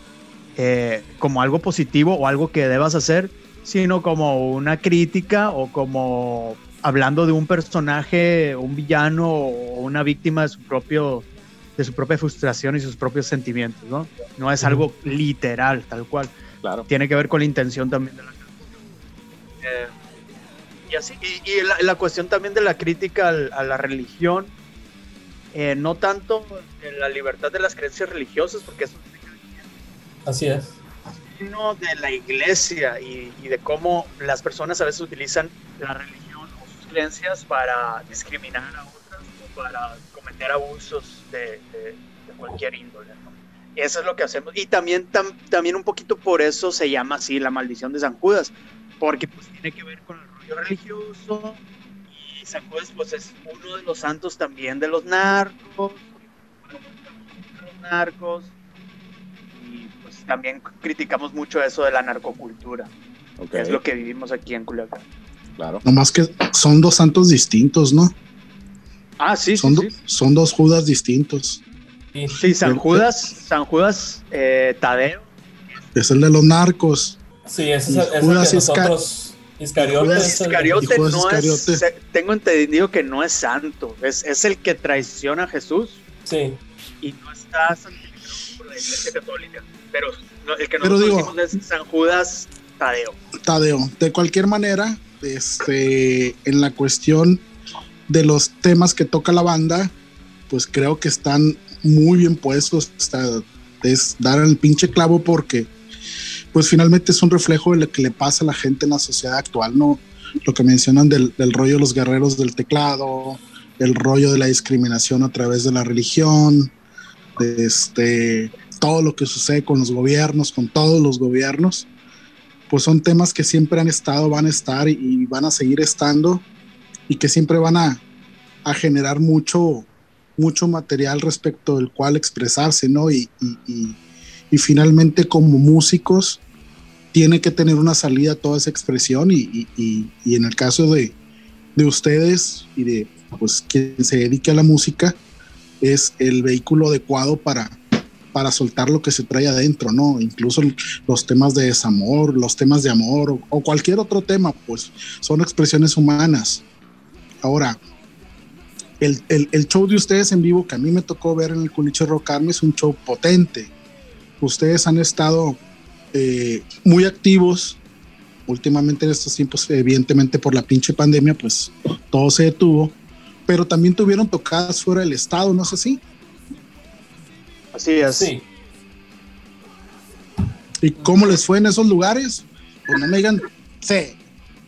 eh, como algo positivo o algo que debas hacer, sino como una crítica o como... hablando de un personaje, un villano o una víctima de su propio, de su propia frustración y sus propios sentimientos, ¿no? No es algo literal, tal cual. Claro. Tiene que ver con la intención también de la canción. Eh, y así, y, y la, la cuestión también de la crítica al, a la religión eh, no tanto de la libertad de las creencias religiosas, porque eso es de cada quien. Así es. Sino de la iglesia y, y de cómo las personas a veces utilizan la religión o sus creencias para discriminar a otras o para cometer abusos de, de, de cualquier índole, ¿no? Eso es lo que hacemos. Y también, tam, también un poquito por eso se llama así La Maldición de San Judas, porque pues tiene que ver con el rollo religioso. Y San Judas pues es uno de los santos también de los narcos, de los narcos. Y pues también criticamos mucho eso de la narcocultura, okay, que es lo que vivimos aquí en Culiacán. Claro. Nomás que son dos santos distintos, ¿no? Ah, sí, son, sí, do, sí. Son dos Judas distintos. Sí, sí, San Judas, San Judas eh, Tadeo. Es el de los narcos. Sí, ese es el, Judas es el que nosotros... Iscariote, Judas Iscariote, Judas no Iscariote. Es, tengo entendido que no es santo, es, es el que traiciona a Jesús. Sí. Y no está santificado por la Iglesia Católica, pero no, el que nosotros digo, decimos es San Judas Tadeo. Tadeo, de cualquier manera, este, en la cuestión de los temas que toca la banda, pues creo que están muy bien puestos, está, es dar el pinche clavo, porque pues finalmente es un reflejo de lo que le pasa a la gente en la sociedad actual, ¿no? Lo que mencionan del, del rollo de los guerreros del teclado, el rollo de la discriminación a través de la religión, de este, todo lo que sucede con los gobiernos, con todos los gobiernos, pues son temas que siempre han estado, van a estar y, y van a seguir estando, y que siempre van a, a generar mucho mucho material respecto del cual expresarse, ¿no? Y, y, y, y finalmente como músicos tiene que tener una salida toda esa expresión, y, y, y, y en el caso de, de ustedes y de pues, quien se dedique a la música, es el vehículo adecuado para, para soltar lo que se trae adentro, ¿no? Incluso los temas de desamor, los temas de amor o, o cualquier otro tema, pues son expresiones humanas. Ahora, El, el, el show de ustedes en vivo que a mí me tocó ver en el Culichi Rock Army es un show potente. Ustedes han estado eh, muy activos últimamente en estos tiempos, evidentemente por la pinche pandemia, pues todo se detuvo, pero también tuvieron tocadas fuera del estado, ¿no es así? Así es. Sí. ¿Y cómo les fue en esos lugares? Pues no me digan, sí.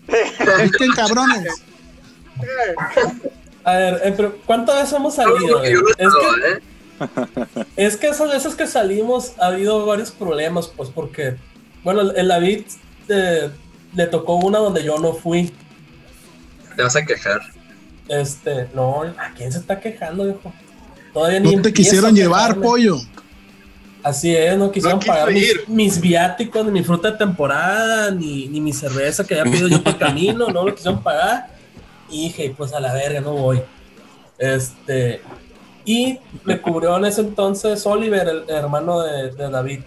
Dicen cabrones. A ver, ¿cuántas veces hemos salido? Eh? Es, que, es que esas veces que salimos ha habido varios problemas, pues, porque, bueno, el David eh, le tocó una donde yo no fui. Te vas a quejar. Este, no, ¿a quién se está quejando, viejo? Todavía no ni te quisieron llevar, pollo. Así es, no quisieron no pagar mis, mis viáticos, ni mi fruta de temporada, ni, ni mi cerveza que había pedido yo por camino, no lo quisieron pagar. Y dije, pues a la verga, no voy. Este, y me cubrió en ese entonces Oliver, el, el hermano de, de David.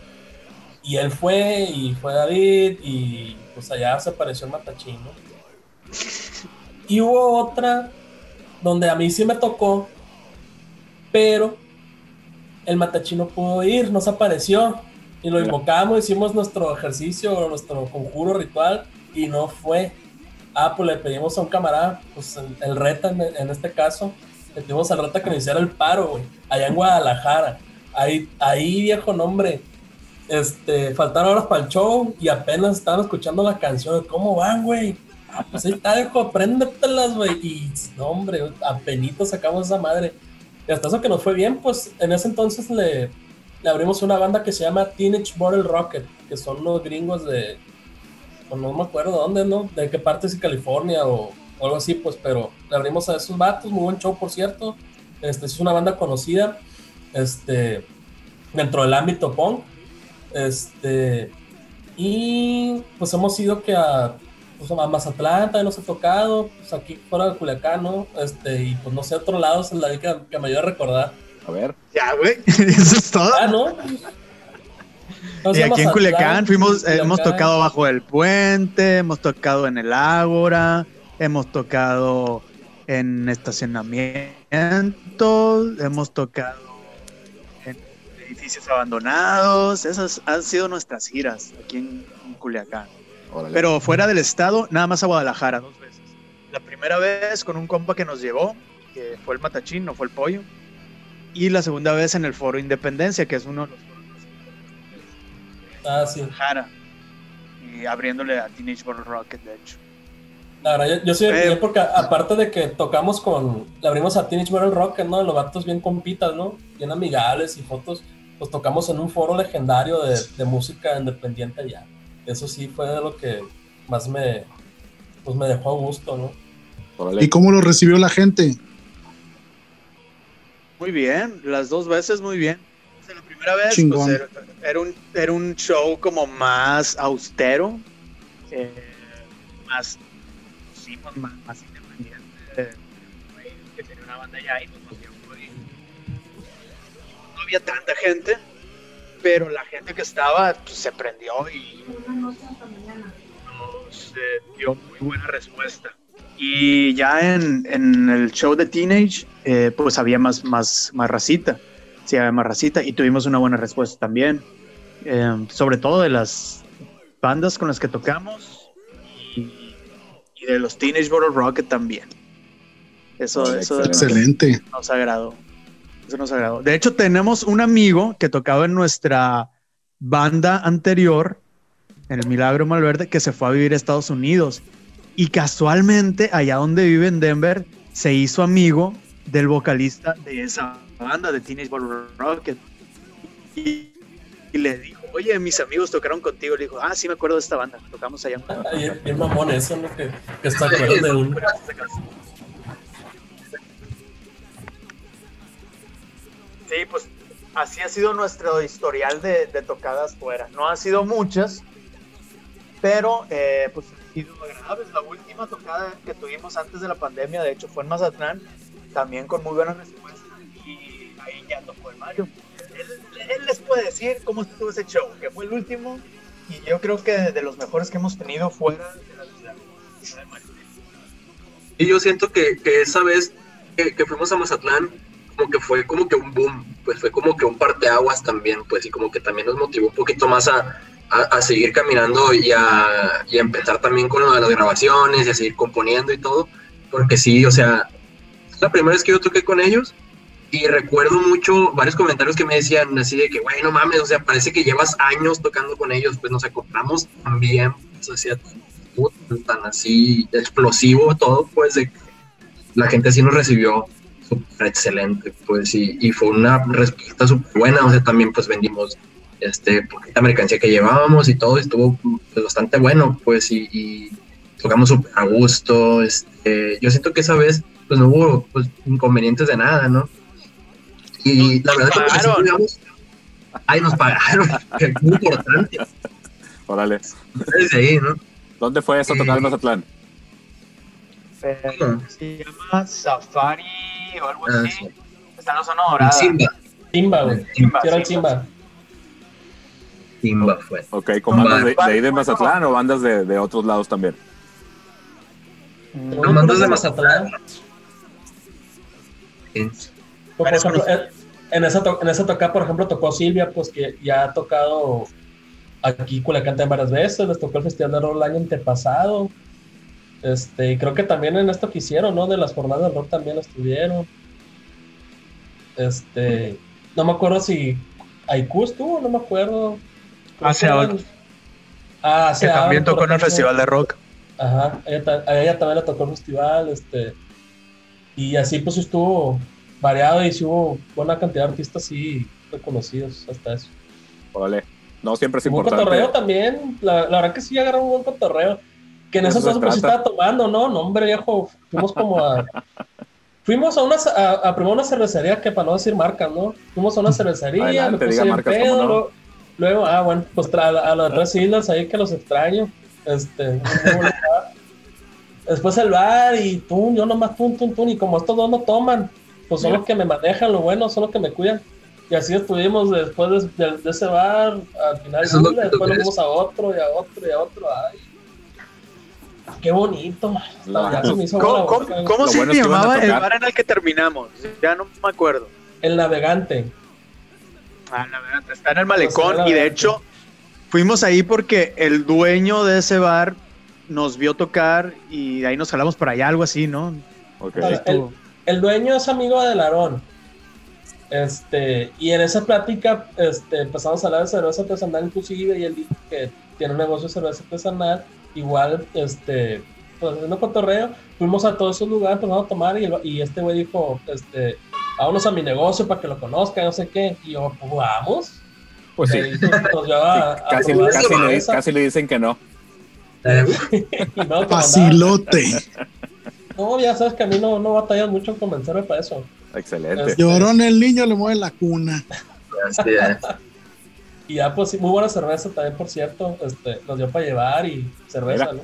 Y él fue, y fue David, y pues allá se apareció el matachín, ¿no? Y hubo otra donde a mí sí me tocó, pero el matachín no pudo ir, no se apareció. Y lo invocamos, hicimos nuestro ejercicio, nuestro conjuro ritual, y no fue. Ah, pues le pedimos a un camarada, pues el, el Reta en, en este caso, le pedimos al Reta que nos hiciera el paro, güey, allá en Guadalajara. Ahí, ahí viejo nombre, este, faltaron horas para el show y apenas estaban escuchando la canción. ¿Cómo van, güey? Ah, pues ahí está, viejo, apréndetelas, güey. Y no, hombre, apenito sacamos esa madre. Y hasta eso que nos fue bien, pues en ese entonces le, le abrimos una banda que se llama Teenage Bottle Rocket, que son los gringos de... no me acuerdo dónde, ¿no? De qué parte, si California o, o algo así, pues, pero le abrimos a esos vatos, muy buen show, por cierto. Este, es una banda conocida, este, dentro del ámbito punk, este, y pues hemos ido que a, pues, a Mazatlán, también nos ha tocado, pues aquí fuera de Culiacán, ¿no? Este, y pues no sé, otro lado es la que, que me ayuda a recordar. A ver. Ya, güey, eso es todo. Ah, ¿no? Nos y aquí en Culiacán, fuimos, Culiacán hemos tocado bajo el puente, hemos tocado en el Ágora, hemos tocado en estacionamientos, hemos tocado en edificios abandonados. Esas han sido nuestras giras aquí en, en Culiacán. Órale. Pero fuera del estado, nada más a Guadalajara dos veces. La primera vez con un compa que nos llevó, que fue el matachín, no fue el pollo. y la segunda vez en el Foro Independencia, que es uno de los foros de ah, sí. Guadalajara, y abriéndole a Teenage Bottle Rocket, de hecho. Claro, yo, yo soy eh, yo porque aparte de que tocamos con, le abrimos a Teenage Bottle Rocket, ¿no? Los gatos bien compitas, ¿no? Bien amigables y fotos, pues tocamos en un foro legendario de, de música independiente allá. Eso sí fue de lo que más me, pues me dejó a gusto, ¿no? Órale. ¿Y cómo lo recibió la gente? Muy bien, las dos veces muy bien. O sea, la primera vez pues, era, era, un, era un show como más austero, eh, más, sí, pues, más, más independiente, eh, que tenía una banda allá y pues, pues, no había tanta gente, pero la gente que estaba pues, se prendió y nos eh, dio muy buena respuesta. Y ya en, en el show de Teenage, eh, pues había más, más, más racita, sí, había más racita, y tuvimos una buena respuesta también, eh, sobre todo de las bandas con las que tocamos y, y de los Teenage Bottle Rocket también. Eso, sí, eso excelente. Nos, nos agradó, eso nos agradó. De hecho, tenemos un amigo que tocaba en nuestra banda anterior, en El Milagro Malverde, que se fue a vivir a Estados Unidos. Y casualmente, allá donde vive en Denver, se hizo amigo del vocalista de esa banda, de Teenage Bottle Rocket. Y, y le dijo, oye, mis amigos tocaron contigo. Le dijo, ah, sí me acuerdo de esta banda, tocamos allá. Bien mamón eso, ¿no? Que, que está acuerdo de uno. Sí, pues así ha sido nuestro historial de, de tocadas fuera. No han sido muchas, pero eh, pues... Y la última tocada que tuvimos antes de la pandemia, de hecho, fue en Mazatlán, también con muy buena respuesta, y ahí ya tocó el Mario. Él, él les puede decir cómo estuvo ese show, que fue el último, y yo creo que de los mejores que hemos tenido fuera de la ciudad de Mario. Y yo siento que, que esa vez que, que fuimos a Mazatlán, como que fue como que un boom, pues fue como que un parteaguas también, pues, y como que también nos motivó un poquito más a... A, a seguir caminando y a, y a empezar también con lo de las grabaciones y a seguir componiendo y todo, porque sí, o sea, es la primera vez que yo toqué con ellos y recuerdo mucho varios comentarios que me decían así de que, güey, no mames, o sea, parece que llevas años tocando con ellos, pues nos acoplamos también, pues, o sea, tan, tan así explosivo todo, pues, de que la gente así nos recibió súper excelente, pues, y, y fue una respuesta súper buena, o sea, también, pues, vendimos... Este, la mercancía que llevábamos y todo estuvo pues, bastante bueno, pues, y, y tocamos súper a gusto. Este, yo siento que esa vez pues, no hubo pues, inconvenientes de nada, ¿no? Y nos la verdad pagaron. Es que pues, digamos, ay, nos pagaron, que es muy importante. Órale. Desde ahí, ¿no? ¿Dónde fue eso tocar eh, en Mazatlán? Eh, se llama Safari o algo ah, así. Sí. Está en la zona dorada. Simba. Simba, güey. Simba. Simba. Simba. Timba fue. Ok, ¿con no, bandas de, de ahí de Mazatlán o bandas de, de otros lados también? No, bandas de Mazatlán. Sí. Por ejemplo, en, esa to- en esa tocada, por ejemplo, tocó Silvia, pues que ya ha tocado aquí Culiacán varias veces, les tocó el Festival de Rock el año antepasado. Este, y creo que también en esto que hicieron, ¿no? De las jornadas de rock también estuvieron. Este, no me acuerdo si Haiku estuvo, no me acuerdo. Hace ahora. Ah, hace ahora. Que también tocó en el festival de rock. Ajá, ella, ella también la tocó en el festival, este. Y así pues estuvo variado y sí hubo buena cantidad de artistas sí reconocidos hasta eso. Vale. No, siempre es importante. Un cotorreo también, la, la verdad que sí agarró un buen cotorreo. Que en esos casos pues estaba tomando, ¿no? No, hombre viejo, fuimos como a... Fuimos a una a, a primero una cervecería que para no decir marcas, ¿no? Fuimos a una cervecería, adelante, me puse en pedo, no. Luego, ah, bueno, pues tra- a las tres islas ahí que los extraño. Este, después el bar y pum, yo nomás pum, pum, pum. Y como estos dos no toman, pues son Mira. Los que me manejan, lo bueno, son los que me cuidan. Y así estuvimos después de, de, de ese bar, al final de isla, después nos fuimos a otro y a otro y a otro. Ay, qué bonito. La, ya se me hizo ¿Cómo, ¿cómo, ¿cómo se bueno llamaba el bar en el que terminamos? Ya no me acuerdo. El Navegante. Ah, Navegante. Está en el malecón no, y de hecho fuimos ahí porque el dueño de ese bar nos vio tocar y de ahí nos jalamos para allá, algo así, ¿no? Okay. El, el dueño es amigo de Larón. Este, y en esa plática este, empezamos a hablar de cerveza artesanal inclusive, y él dijo que tiene un negocio de cerveza artesanal, igual, este, pues haciendo cotorreo, fuimos a todos esos lugares, empezamos a tomar, y, el, y este güey dijo, este, vámonos a mi negocio para que lo conozca, no sé qué, y yo, pues vamos. Pues sí, dijo, pues, a, a casi, casi, le, casi le dicen que no. no Facilote. No, ya sabes que a mí no, no batallas mucho en convencerme para eso. Excelente. Este, Llorón el niño, le mueve la cuna. Así es. Y ya, pues, muy buena cerveza también, por cierto. Este, nos dio para llevar y cerveza, mira, ¿no?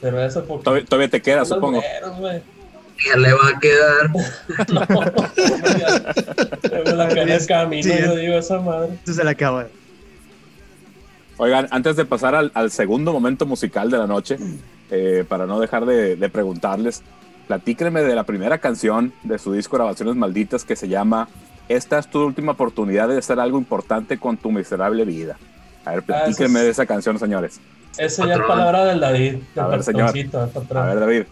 Cerveza, porque todavía, todavía te queda, supongo. Alberos, ¿qué le va a quedar? No, no, me la quedé en camino, sí, yo digo, esa madre. Eso se la acaba. Oigan, antes de pasar al, al segundo momento musical de la noche, eh, para no dejar de, de preguntarles, platíquenme de la primera canción de su disco Grabaciones Malditas, que se llama Esta es tu última oportunidad de hacer algo importante con tu miserable vida. A ver, platíquenme ah, es, de esa canción, señores. Esa ya es palabra del David. Del a ver, señor. A ver, David.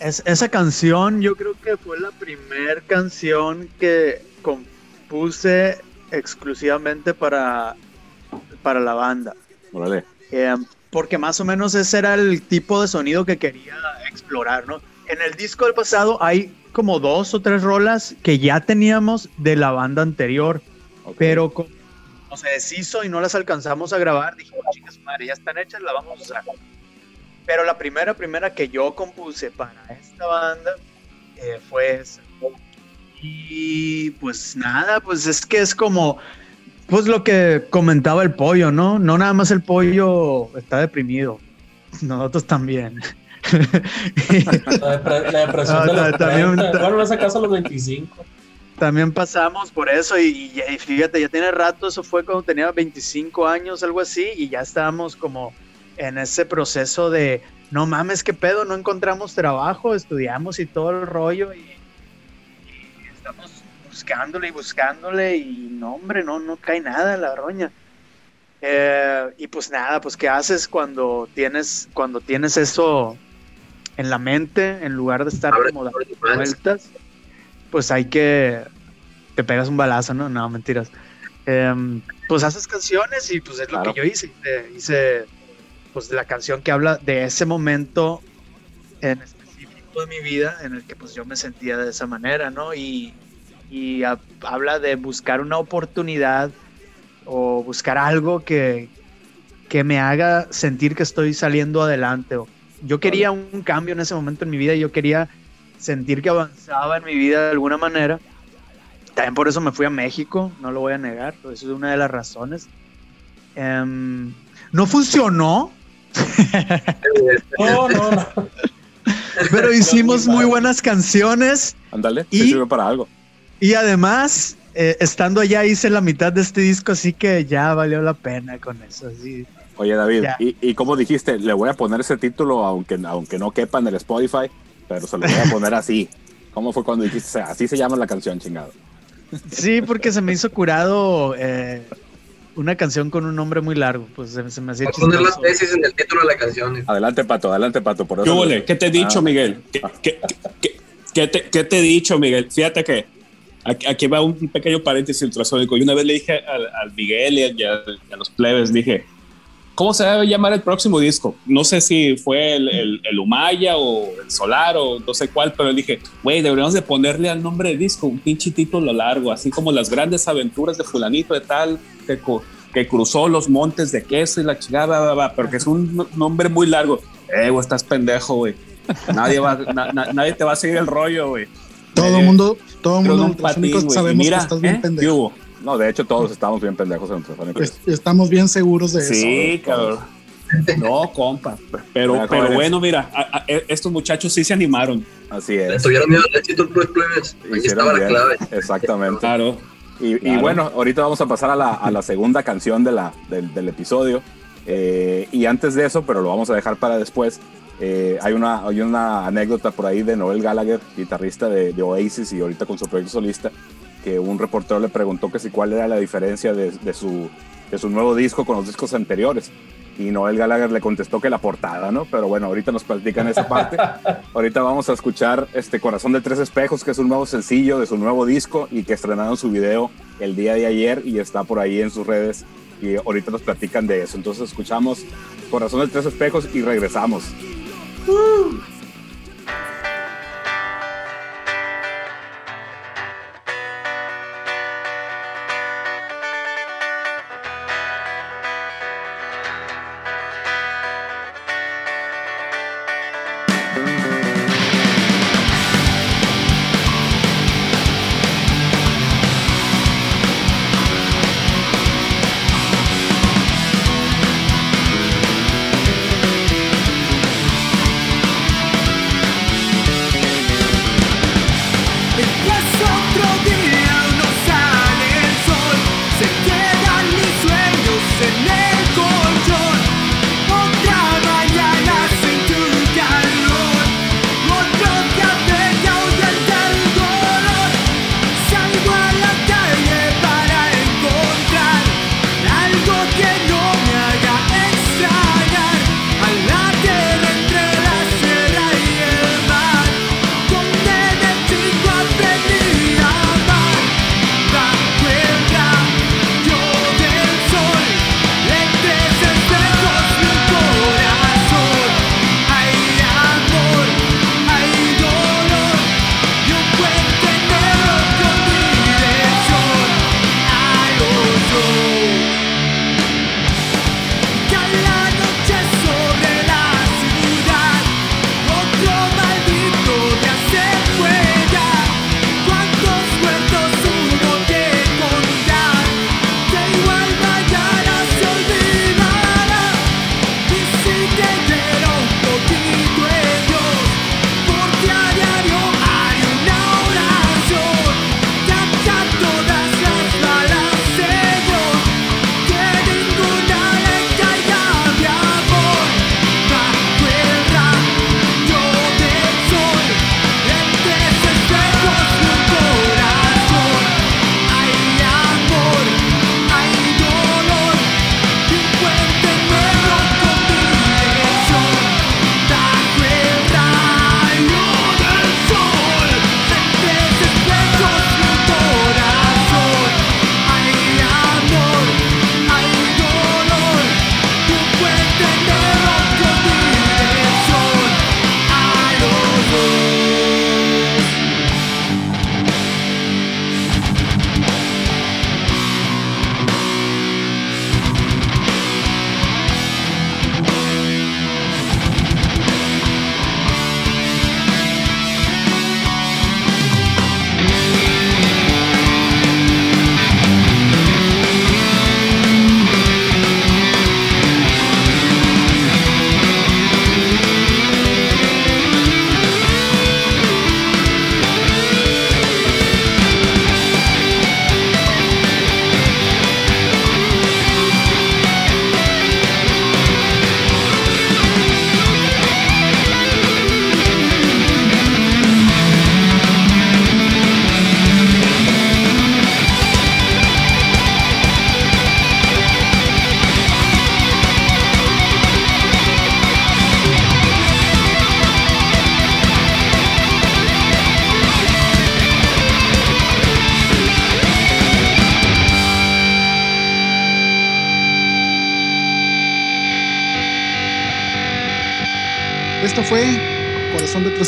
Es, esa canción yo creo que fue la primera canción que compuse exclusivamente para, para la banda. Órale. Eh, Porque más o menos ese era el tipo de sonido que quería explorar, ¿no? En el disco del pasado hay como dos o tres rolas que ya teníamos de la banda anterior, okay, pero como se deshizo y no las alcanzamos a grabar, dijimos, chicas, madre, ya están hechas, la vamos a usar. Pero la primera, primera que yo compuse para esta banda eh, fue esa. Y pues nada, pues es que es como... Pues lo que comentaba el pollo, ¿no? No nada más el pollo está deprimido. Nosotros también. La, depre- la depresión no, de los también, treinta. Bueno, en ese caso los veinticinco. También pasamos por eso y, y, y fíjate, ya tiene rato, eso fue cuando tenía veinticinco años, algo así, y ya estábamos como en ese proceso de, no mames, qué pedo, no encontramos trabajo, estudiamos y todo el rollo y, y estamos... buscándole y buscándole y no, hombre, no, no cae nada en la roña. Eh, y pues nada, pues ¿qué haces cuando tienes, cuando tienes eso en la mente, en lugar de estar como dando vueltas? Pues hay que... te pegas un balazo, ¿no? No, mentiras. Eh, pues haces canciones y pues es claro, lo que yo hice. Eh, hice pues la canción que habla de ese momento en específico de mi vida en el que pues yo me sentía de esa manera, ¿no? Y... y a, habla de buscar una oportunidad o buscar algo que, que me haga sentir que estoy saliendo adelante. O, yo quería un cambio en ese momento en mi vida, yo quería sentir que avanzaba en mi vida de alguna manera. También por eso me fui a México, no lo voy a negar, eso es una de las razones. Um, no funcionó. no, no, no. Pero hicimos muy buenas canciones. Ándale, y sirve para algo. Y además, eh, estando allá hice la mitad de este disco, así que ya valió la pena con eso. Así. Oye, David, y, y como dijiste, le voy a poner ese título, aunque, aunque no quepa en el Spotify, pero se lo voy a poner así. ¿Cómo fue cuando dijiste, así se llama la canción, chingado? Sí, porque se me hizo curado eh, una canción con un nombre muy largo. Pues se, se me hacía chistoso. Poner las tesis en el título de la canción. Adelante, Pato, adelante, Pato. Por eso ¿Qué, lo... ¿Qué te he dicho, ah. Miguel? ¿Qué, qué, qué, qué, te, ¿Qué te he dicho, Miguel? Fíjate que... aquí va un pequeño paréntesis ultrasónico. Y una vez le dije al, al Miguel y a, a los plebes, dije, ¿cómo se debe llamar el próximo disco? No sé si fue el, el, el Humaya o el Solar o no sé cuál, pero dije, güey, deberíamos de ponerle al nombre del disco un pinche título largo, así como las grandes aventuras de fulanito de tal que, que cruzó los montes de queso y la chingada, porque es un nombre muy largo. Eh, güey, estás pendejo, güey. Nadie, na, na, nadie te va a seguir el rollo, güey. Todo el mundo, todo mundo en Ultrasónicos sabemos mira, que estás bien ¿eh? pendejo. No, de hecho todos estamos bien pendejos en Ultrasónicos. Estamos bien seguros de sí, eso. Sí, cabrón. No, compa. Pero, mira, pero bueno, mira, a, a, estos muchachos sí se animaron. Así es. Le tuvieron miedo al éxito por plebes. Ahí estaba bien. La clave. Exactamente. Claro. Y, claro. Y bueno, ahorita vamos a pasar a la, a la segunda canción de la, del, del episodio. Eh, y antes de eso, pero lo vamos a dejar para después. Eh, hay, una, hay una anécdota por ahí de Noel Gallagher, guitarrista de, de Oasis y ahorita con su proyecto solista, que un reportero le preguntó que si cuál era la diferencia de, de, su, de su nuevo disco con los discos anteriores y Noel Gallagher le contestó que la portada, ¿no? Pero bueno, ahorita nos platican esa parte. Ahorita vamos a escuchar este Corazón de Tres Espejos, que es un nuevo sencillo de su nuevo disco y que estrenaron su video el día de ayer y está por ahí en sus redes y ahorita nos platican de eso. Entonces escuchamos Corazón de Tres Espejos y regresamos. Uh.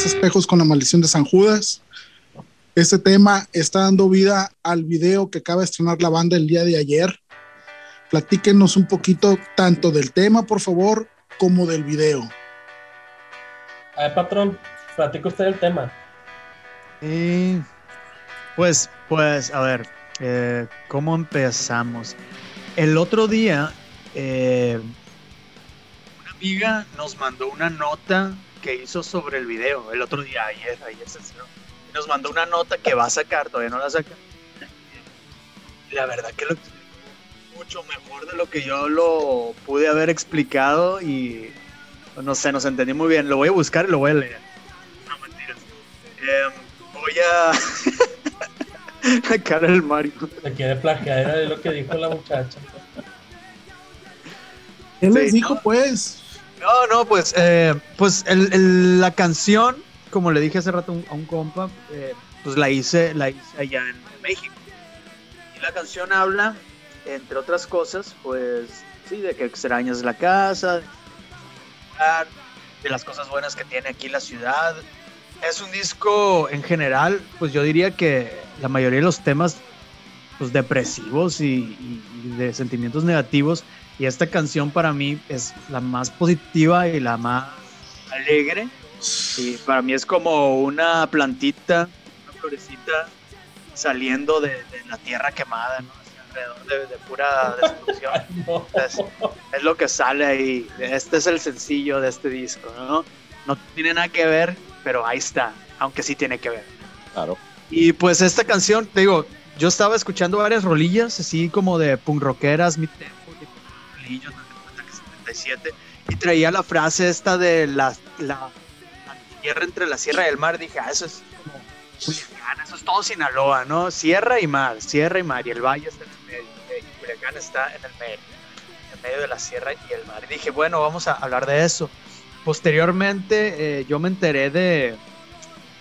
Espejos con la maldición de San Judas. Este tema está dando vida al video que acaba de estrenar la banda el día de ayer. Platíquenos un poquito tanto del tema, por favor, como del video. A ver, patrón, platique usted el tema. Eh, pues, pues, a ver, eh, ¿cómo empezamos? El otro día, eh, una amiga nos mandó una nota que hizo sobre el video, el otro día, ayer, ayer se hizo, y nos mandó una nota que va a sacar, todavía no la saca, y la verdad que lo explicó mucho mejor de lo que yo lo pude haber explicado, y no sé, nos entendí muy bien. Lo voy a buscar y lo voy a leer. No, mentiras. Eh, voy a... la cara del Mario. Se quiere plagiar de lo que dijo la muchacha. ¿Qué sí, les dijo, no? pues? No, no, pues, eh, pues el, el, la canción, como le dije hace rato a un compa, eh, pues la hice, la hice allá en, en México. Y la canción habla, entre otras cosas, pues, sí, de que extrañas la casa, de las cosas buenas que tiene aquí la ciudad. Es un disco, en general, pues yo diría que la mayoría de los temas, pues, depresivos y, y de sentimientos negativos, y esta canción para mí es la más positiva y la más alegre, y para mí es como una plantita, una florecita saliendo de, de la tierra quemada, ¿no? Alrededor de, de pura destrucción. No. Entonces, es lo que sale ahí. Este es el sencillo de este disco, ¿no? No tiene nada que ver, pero ahí está, aunque sí tiene que ver. Claro. Y pues esta canción, te digo, yo estaba escuchando varias rolillas, así como de punk rockeras, mi tempo, rolillos, setenta y siete, y traía la frase esta de la, la, la tierra entre la sierra y el mar. Dije, ah, eso es como Culiacán, eso es todo Sinaloa, ¿no? Sierra y mar, sierra y mar, y el valle está en el medio, y Culiacán está en el medio, en el medio de la sierra y el mar. Y dije, bueno, vamos a hablar de eso. Posteriormente, eh, yo me enteré de,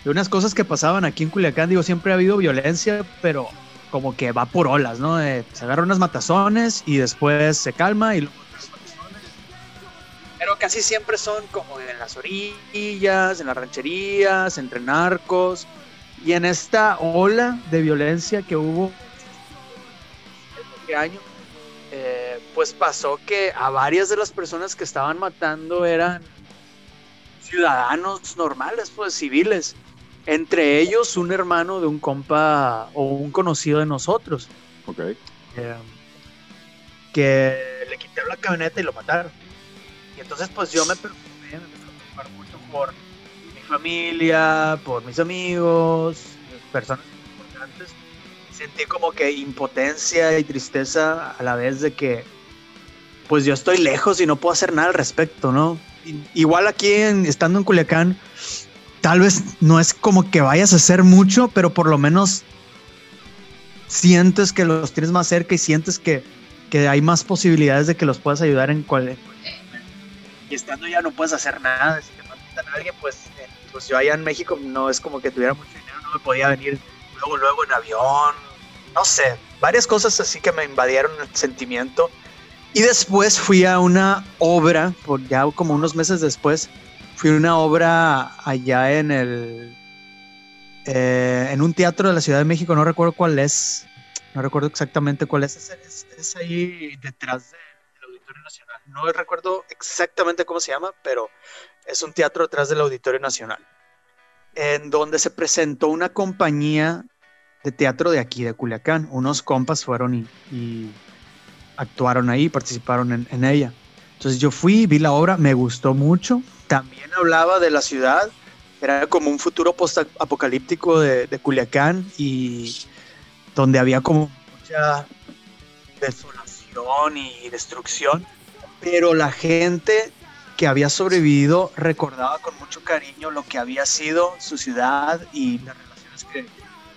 de unas cosas que pasaban aquí en Culiacán. Digo, siempre ha habido violencia, pero como que va por olas, ¿no? Eh, se agarran unas matazones y después se calma y luego otras matazones. Pero casi siempre son como en las orillas, en las rancherías, entre narcos. Y en esta ola de violencia que hubo este año, eh, pues pasó que a varias de las personas que estaban matando eran ciudadanos normales, pues civiles, entre ellos un hermano de un compa o un conocido de nosotros. Okay. Eh, que le quitaron la camioneta y lo mataron. Y entonces pues yo me preocupé, me preocupé mucho por mi familia, por mis amigos, personas importantes. Sentí como que impotencia y tristeza a la vez de que pues yo estoy lejos y no puedo hacer nada al respecto, ¿no? Igual aquí, en, estando en Culiacán, tal vez no es como que vayas a hacer mucho, pero por lo menos sientes que los tienes más cerca y sientes que, que hay más posibilidades de que los puedas ayudar en cual. Y estando ya no puedes hacer nada. Si te matan a alguien, pues, eh, pues yo allá en México no es como que tuviera mucho dinero, no me podía venir luego, luego en avión, no sé, varias cosas así que me invadieron el sentimiento. Y después fui a una obra, por ya como unos meses después, fui a una obra allá en el eh, en un teatro de la Ciudad de México, no recuerdo cuál es, no recuerdo exactamente cuál es, es, es, es ahí detrás del de, de Auditorio Nacional, no recuerdo exactamente cómo se llama, pero es un teatro detrás del Auditorio Nacional, en donde se presentó una compañía de teatro de aquí, de Culiacán. Unos compas fueron y... y actuaron ahí, participaron en, en ella. Entonces yo fui, vi la obra, me gustó mucho. También hablaba de la ciudad, era como un futuro post-apocalíptico de, de Culiacán, y donde había como mucha desolación y destrucción, pero la gente que había sobrevivido recordaba con mucho cariño lo que había sido su ciudad y las relaciones que,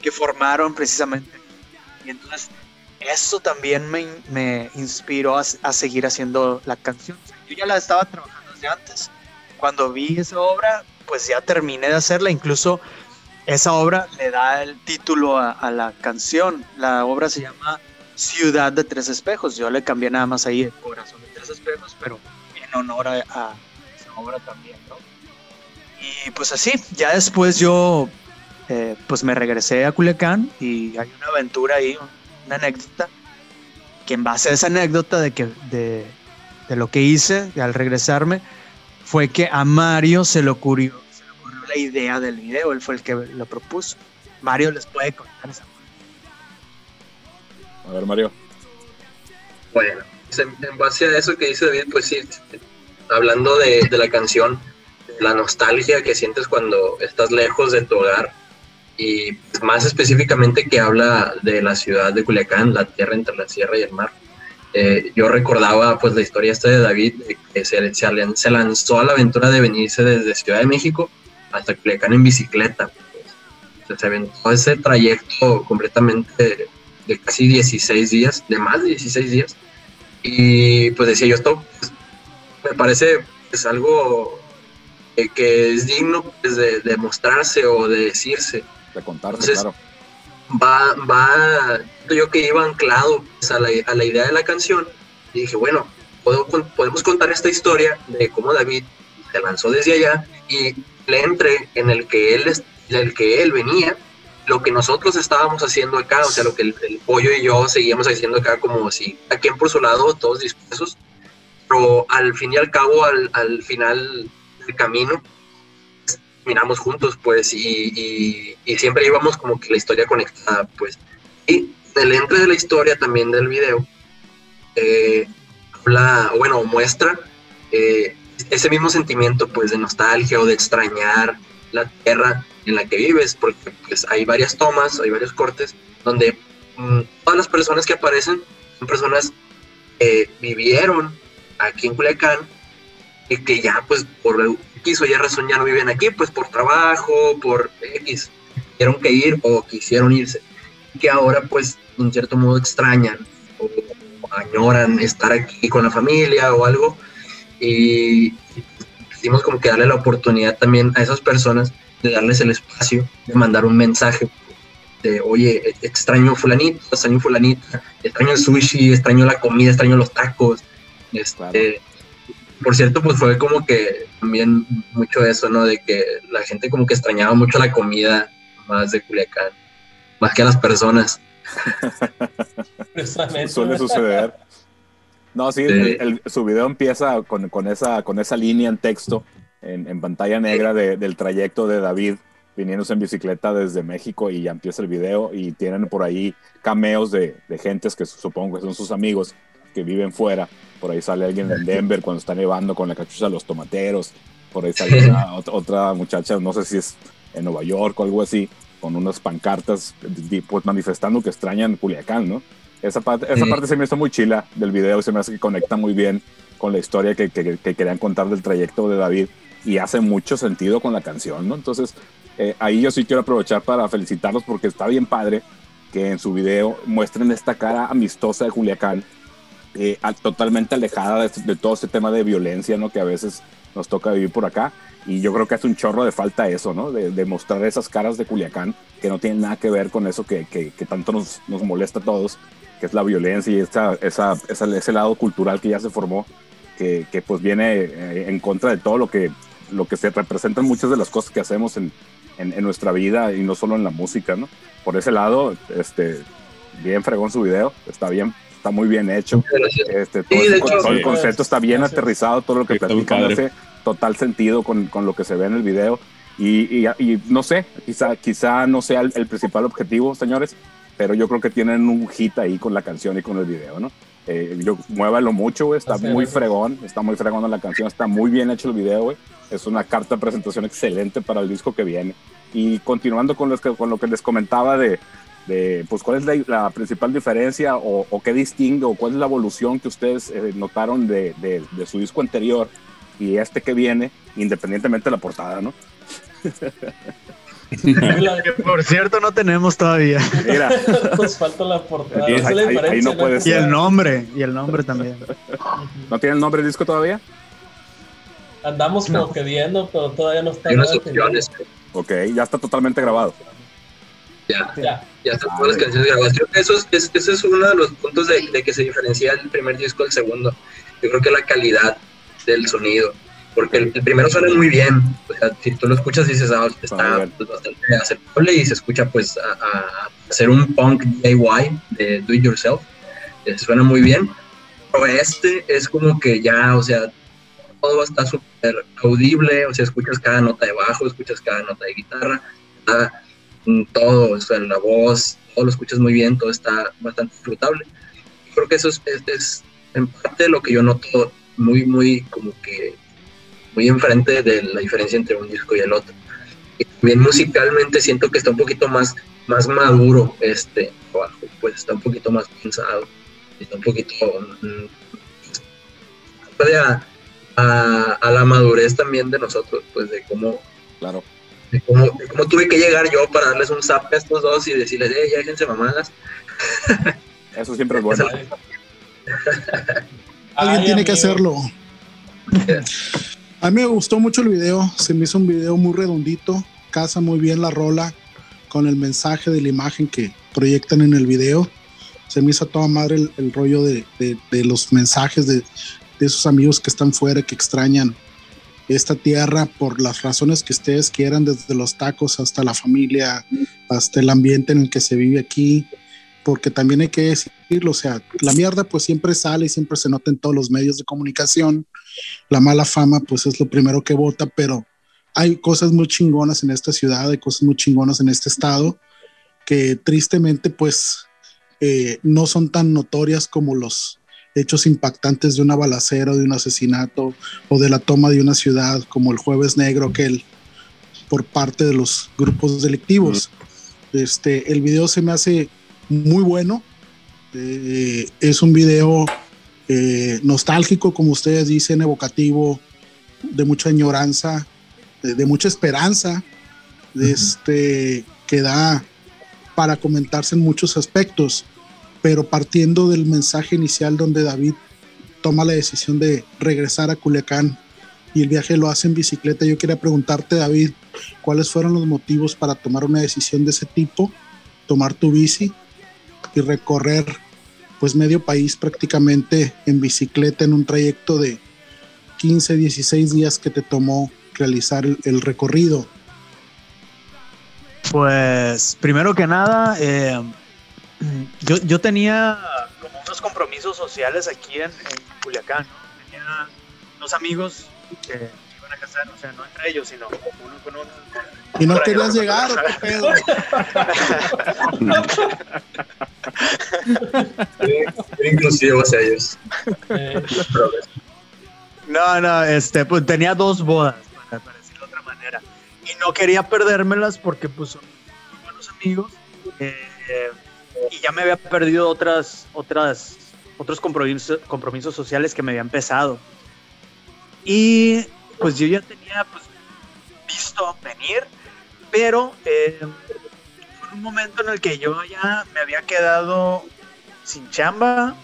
que formaron precisamente. Y entonces eso también me, me inspiró a, a seguir haciendo la canción. Yo ya la estaba trabajando desde antes. Cuando vi esa obra, pues ya terminé de hacerla. Incluso esa obra le da el título a, a la canción. La obra se llama Ciudad de Tres Espejos. Yo le cambié nada más ahí el Corazón de Tres Espejos, pero en honor a, a esa obra también, ¿no? Y pues así, ya después yo eh, pues me regresé a Culiacán y hay una aventura ahí, una anécdota, que en base a esa anécdota de, que, de, de lo que hice de al regresarme, fue que a Mario se le ocurrió, se le ocurrió la idea del video. Él fue el que lo propuso. Mario les puede contar esa cosa. A ver, Mario. Bueno, en base a eso que dice David, pues sí, hablando de, de la canción, la nostalgia que sientes cuando estás lejos de tu hogar, y más específicamente que habla de la ciudad de Culiacán, la tierra entre la sierra y el mar. Eh, yo recordaba pues la historia esta de David, que se, se lanzó a la aventura de venirse desde Ciudad de México hasta Culiacán en bicicleta. Pues, se aventó ese trayecto completamente de casi dieciséis días, de más de dieciséis días, y pues decía yo, esto pues, me parece pues, algo eh, que es digno pues, de, de mostrarse o de decirse. De contarse, entonces, claro. Va, va, yo que iba anclado pues, a, la, a la idea de la canción, y dije, bueno, puedo, podemos contar esta historia de cómo David se lanzó desde allá y le entre en el que él, en el que él venía, lo que nosotros estábamos haciendo acá, o sea, lo que el, el pollo y yo seguíamos haciendo acá, como si a quien por su lado, todos dispersos, pero al fin y al cabo, al, al final del camino, pues, miramos juntos, pues, y, y, y siempre íbamos como que la historia conectada, pues. Y el entre de la historia también del video, eh, habla, bueno, muestra eh, ese mismo sentimiento, pues, de nostalgia o de extrañar la tierra en la que vives, porque pues, hay varias tomas, hay varios cortes, donde mmm, todas las personas que aparecen son personas que eh, vivieron aquí en Culiacán y que ya pues por X o Y razón ya no viven aquí, pues por trabajo, por X, tuvieron que ir o quisieron irse, que ahora pues en cierto modo extrañan o, o añoran estar aquí con la familia o algo, y hicimos como que darle la oportunidad también a esas personas de darles el espacio, de mandar un mensaje de, oye, extraño fulanito, extraño fulanita, extraño el sushi, extraño la comida, extraño los tacos. Este, claro. Por cierto, pues fue como que también mucho eso, ¿no? De que la gente como que extrañaba mucho la comida más de Culiacán, más que a las personas. Suele suceder. No, sí, sí. El, el, su video empieza con, con, esa, con esa línea en texto, en, en pantalla negra de, del trayecto de David viniéndose en bicicleta desde México, y ya empieza el video, y tienen por ahí cameos de, de gentes que supongo que son sus amigos que viven fuera. Por ahí sale alguien de Denver cuando está nevando con la cachucha de los tomateros, por ahí sale una, otra muchacha, no sé si es en Nueva York o algo así, con unas pancartas pues, manifestando que extrañan Culiacán, ¿no? Esa parte, esa parte se me hizo muy chila del video, se me hace que conecta muy bien con la historia que, que, que querían contar del trayecto de David, y hace mucho sentido con la canción, ¿no? Entonces, eh, ahí yo sí quiero aprovechar para felicitarlos, porque está bien padre que en su video muestren esta cara amistosa de Culiacán, eh, totalmente alejada de, de todo este tema de violencia, ¿no? Que a veces nos toca vivir por acá, y yo creo que hace un chorro de falta eso, ¿no? De, de mostrar esas caras de Culiacán que no tienen nada que ver con eso que, que, que tanto nos, nos molesta a todos, que es la violencia y esa, esa, esa, ese lado cultural que ya se formó, que, que pues viene en contra de todo lo que, lo que se representan muchas de las cosas que hacemos en, en, en nuestra vida, y no solo en la música, ¿no? Por ese lado, este, bien fregón su video, está bien, está muy bien hecho, este, todo, sí, ese, hecho, todo sí, el concepto es, está bien gracias. aterrizado, todo lo que platican hace total sentido con, con lo que se ve en el video, y, y, y no sé, quizá, quizá no sea el, el principal objetivo, señores, pero yo creo que tienen un hit ahí con la canción y con el video, ¿no? Eh, yo, muévalo mucho, güey, está muy fregón, está muy fregón la canción, está muy bien hecho el video, güey. Es una carta de presentación excelente para el disco que viene. Y continuando con, los que, con lo que les comentaba de, de pues, cuál es la, la principal diferencia o, o qué distingue o cuál es la evolución que ustedes eh, notaron de, de, de su disco anterior y este que viene, independientemente de la portada, ¿no? Que por cierto no tenemos todavía. Mira, nos falta la portada. Ahí, ahí, ahí no puede ser. Y el nombre, y el nombre también. ¿No tiene el nombre del disco todavía? Andamos como no. que viendo, pero todavía no está. Hay unas opciones. Ok, ya está totalmente grabado. Ya, ya, ya están todas las canciones grabadas. Creo que eso es, es, ese es uno de los puntos de, de que se diferencia el primer disco del segundo. Yo creo que la calidad del sonido. Porque el, el primero suena muy bien, o sea, si tú lo escuchas dices, ah, está pues, bastante aceptable y se escucha pues a, a hacer un punk D I Y de do it yourself, eh, suena muy bien, pero este es como que ya, o sea, todo está súper audible, o sea, escuchas cada nota de bajo, escuchas cada nota de guitarra, está, todo, o sea, la voz, todo lo escuchas muy bien, todo está bastante disfrutable. Creo que eso es, es, es en parte lo que yo noto muy, muy como que muy enfrente de la diferencia entre un disco y el otro. Y también musicalmente siento que está un poquito más, más maduro este trabajo, pues está un poquito más pensado, está un poquito pues, a, a, a la madurez también de nosotros, pues de cómo, claro. de cómo, de cómo tuve que llegar yo para darles un zap a estos dos y decirles, eh, ya déjense mamadas. Eso siempre es bueno. Alguien Ay, tiene amigo. que hacerlo. A mí me gustó mucho el video, se me hizo un video muy redondito, casa muy bien la rola con el mensaje de la imagen que proyectan en el video. Se me hizo a toda madre el, el rollo de, de, de los mensajes de, de esos amigos que están fuera, que extrañan esta tierra por las razones que ustedes quieran, desde los tacos hasta la familia, hasta el ambiente en el que se vive aquí, porque también hay que decirlo, o sea, la mierda pues siempre sale y siempre se nota en todos los medios de comunicación, la mala fama pues es lo primero que bota, pero hay cosas muy chingonas en esta ciudad, hay cosas muy chingonas en este estado, que tristemente pues eh, no son tan notorias como los hechos impactantes de una balacera, de un asesinato o de la toma de una ciudad, como el Jueves Negro aquel por parte de los grupos delictivos. Este, el video se me hace muy bueno, eh, es un video eh, nostálgico, como ustedes dicen, evocativo, de mucha añoranza, de, de mucha esperanza, uh-huh. este, que da para comentarse en muchos aspectos, pero partiendo del mensaje inicial donde David toma la decisión de regresar a Culiacán y el viaje lo hace en bicicleta. Yo quería preguntarte, David, ¿cuáles fueron los motivos para tomar una decisión de ese tipo, tomar tu bici y recorrer pues medio país prácticamente en bicicleta en un trayecto de quince, dieciséis días que te tomó realizar el, el recorrido? Pues primero que nada, eh, yo, yo tenía como unos compromisos sociales aquí en, en Culiacán, ¿no? Tenía dos amigos que iban a casar, o sea, no entre ellos, sino uno con uno. ¿Y no querías llegar o qué pedo? Inclusivos ellos. No, no, este, pues tenía dos bodas, para, para decirlo de otra manera. Y no quería perdérmelas porque pues son muy buenos amigos. Eh, eh, y ya me había perdido otras, otras, otros compromisos, compromisos sociales que me habían pesado. Y pues yo ya tenía pues, visto venir, pero eh, fue un momento en el que yo ya me había quedado sin chamba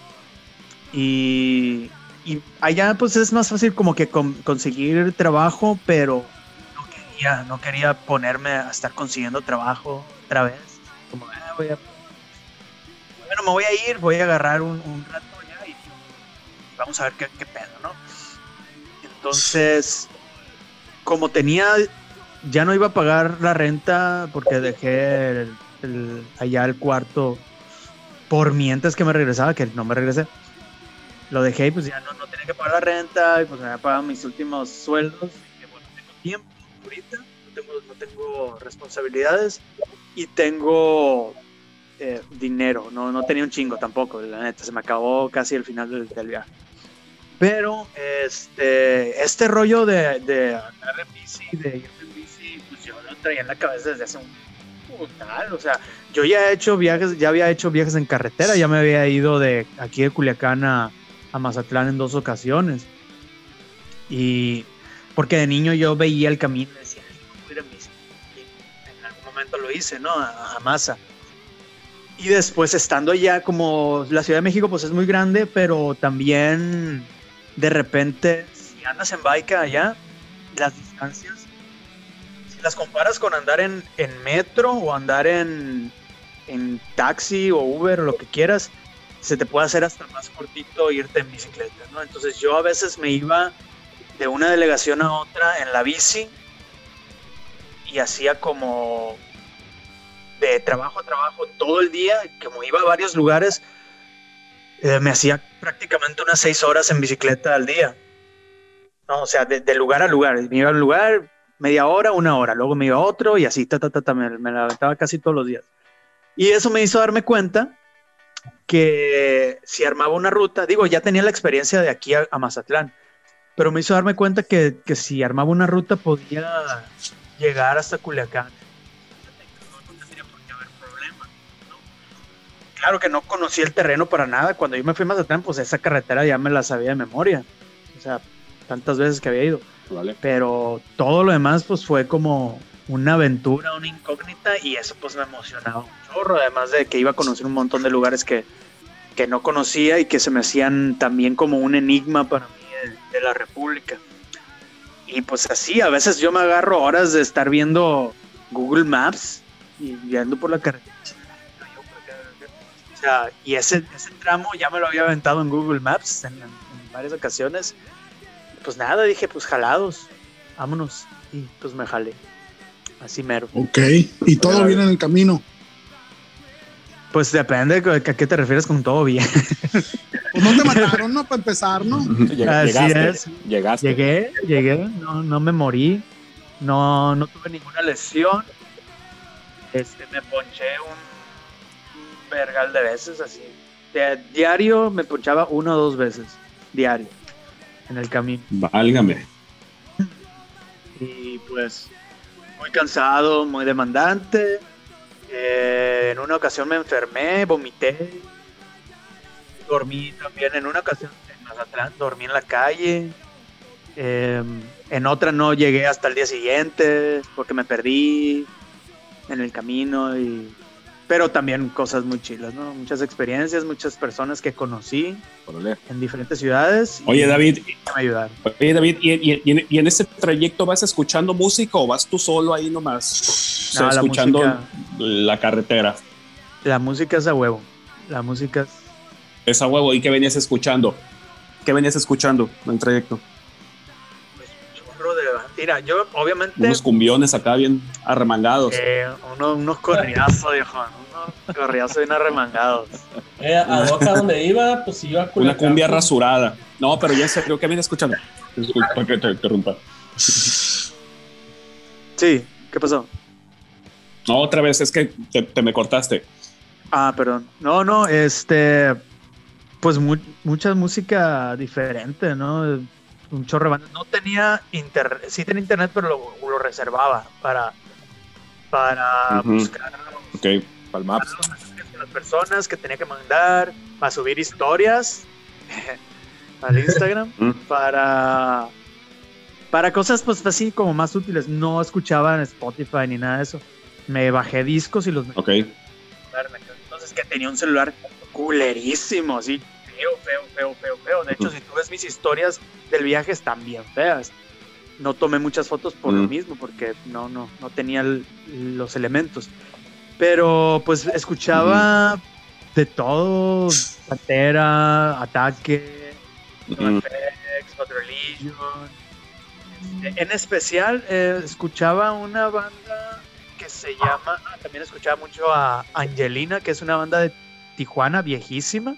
y, y allá pues es más fácil como que con, conseguir trabajo, pero no quería, no quería ponerme a estar consiguiendo trabajo otra vez. Como, eh, voy a, bueno, me voy a ir, voy a agarrar un, un rato ya y, y vamos a ver qué, qué pedo, ¿no? Entonces, como tenía, ya no iba a pagar la renta porque dejé el, el, allá el cuarto por mientras que me regresaba, que no me regresé. Lo dejé y pues ya no, no tenía que pagar la renta y pues me había pagado mis últimos sueldos. Y bueno, tengo tiempo ahorita, no tengo, no tengo responsabilidades y tengo eh, dinero. No, no tenía un chingo tampoco, la neta, se me acabó casi el final del, del viaje. Pero este, este rollo de, de andar en bici, de ir en bici, pues yo lo traía en la cabeza desde hace un putal. O sea, yo ya he hecho viajes, ya había hecho viajes en carretera, ya me había ido de aquí de Culiacán a, a Mazatlán en dos ocasiones. Y porque de niño yo veía el camino y decía, no voy a ir en bici. Y en algún momento lo hice, ¿no? A, a Maza. Y después estando allá, como la Ciudad de México pues es muy grande, pero también de repente si andas en bike allá, las distancias, si las comparas con andar en, en metro o andar en, en taxi o Uber o lo que quieras, se te puede hacer hasta más cortito irte en bicicleta, ¿no? Entonces yo a veces me iba de una delegación a otra en la bici y hacía como... de trabajo a trabajo todo el día, como iba a varios lugares, eh, me hacía prácticamente unas seis horas en bicicleta al día, no, o sea, de, de lugar a lugar, me iba a un lugar media hora, una hora, luego me iba a otro y así, ta, ta, ta, ta me, me la aventaba casi todos los días. Y eso me hizo darme cuenta que si armaba una ruta, digo, ya tenía la experiencia de aquí a, a Mazatlán, pero me hizo darme cuenta que, que si armaba una ruta podía llegar hasta Culiacán. Claro que no conocía el terreno para nada. Cuando yo me fui a Mazatlán, pues esa carretera ya me la sabía de memoria. O sea, tantas veces que había ido. Vale. Pero todo lo demás, pues fue como una aventura, una incógnita. Y eso, pues me emocionaba un chorro. Además de que iba a conocer un montón de lugares que, que no conocía y que se me hacían también como un enigma para mí de, de la República. Y pues así, a veces yo me agarro horas de estar viendo Google Maps y viendo por la carretera. O sea, y ese, ese tramo ya me lo había aventado en Google Maps en, en varias ocasiones. Pues nada, dije, pues jalados, vámonos. Y pues me jalé, así mero. Ok, ¿y todo bien en el camino? Pues depende de a qué te refieres con todo bien. Pues no te mataron, ¿no? Para empezar, ¿no? Lleg- así llegaste, es. Llegaste. Llegué, llegué, no, no me morí, no, no tuve ninguna lesión. Este, me ponché un vergal de veces, así. De, diario me ponchaba una o dos veces, diario, en el camino. Válgame. Y pues, muy cansado, muy demandante. Eh, en una ocasión me enfermé, vomité, dormí también en una ocasión en Mazatlán, dormí en la calle, eh, en otra no llegué hasta el día siguiente porque me perdí en el camino, y pero también cosas muy chilas, ¿no? Muchas experiencias, muchas personas que conocí en diferentes ciudades. Oye, David, me ayudaron. Oye, David, ¿y, y, y, en, ¿y en ese trayecto vas escuchando música o vas tú solo ahí nomás? No, o sea, la escuchando música, la carretera. La música es a huevo. La música es... es a huevo. ¿Y qué venías escuchando? ¿Qué venías escuchando en el trayecto? Mira, yo obviamente... Unos cumbiones acá bien arremangados. Eh, uno, unos corriazos, viejo. Unos corriazos bien arremangados. Eh, a Boca donde iba, pues iba a Culiacán. Una cumbia rasurada. No, pero ya sé, creo que viene escuchando. Disculpa que te interrumpa. Sí, ¿qué pasó? No, otra vez, es que te, te me cortaste. Ah, perdón. No, no, este... Pues mu- mucha música diferente, ¿no? Un chorro de... No tenía internet, sí tenía internet, pero lo, lo reservaba para, para uh-huh. buscar los, okay. para los mensajes con las personas que tenía que mandar, para subir historias al Instagram, para, para cosas pues así como más útiles. No escuchaba en Spotify ni nada de eso. Me bajé discos y los... Okay. Entonces que tenía un celular culerísimo, así. Feo, feo, feo, feo, feo. De hecho, si tú ves mis historias del viaje, están bien feas. No tomé muchas fotos por mm. lo mismo, porque no, no, no tenía el, los elementos. Pero pues escuchaba mm. de todo: Pantera, Ataque, mm. F X, Bad Religion. En especial, eh, escuchaba una banda que se llama... Ah, también escuchaba mucho a Angelina, que es una banda de Tijuana viejísima.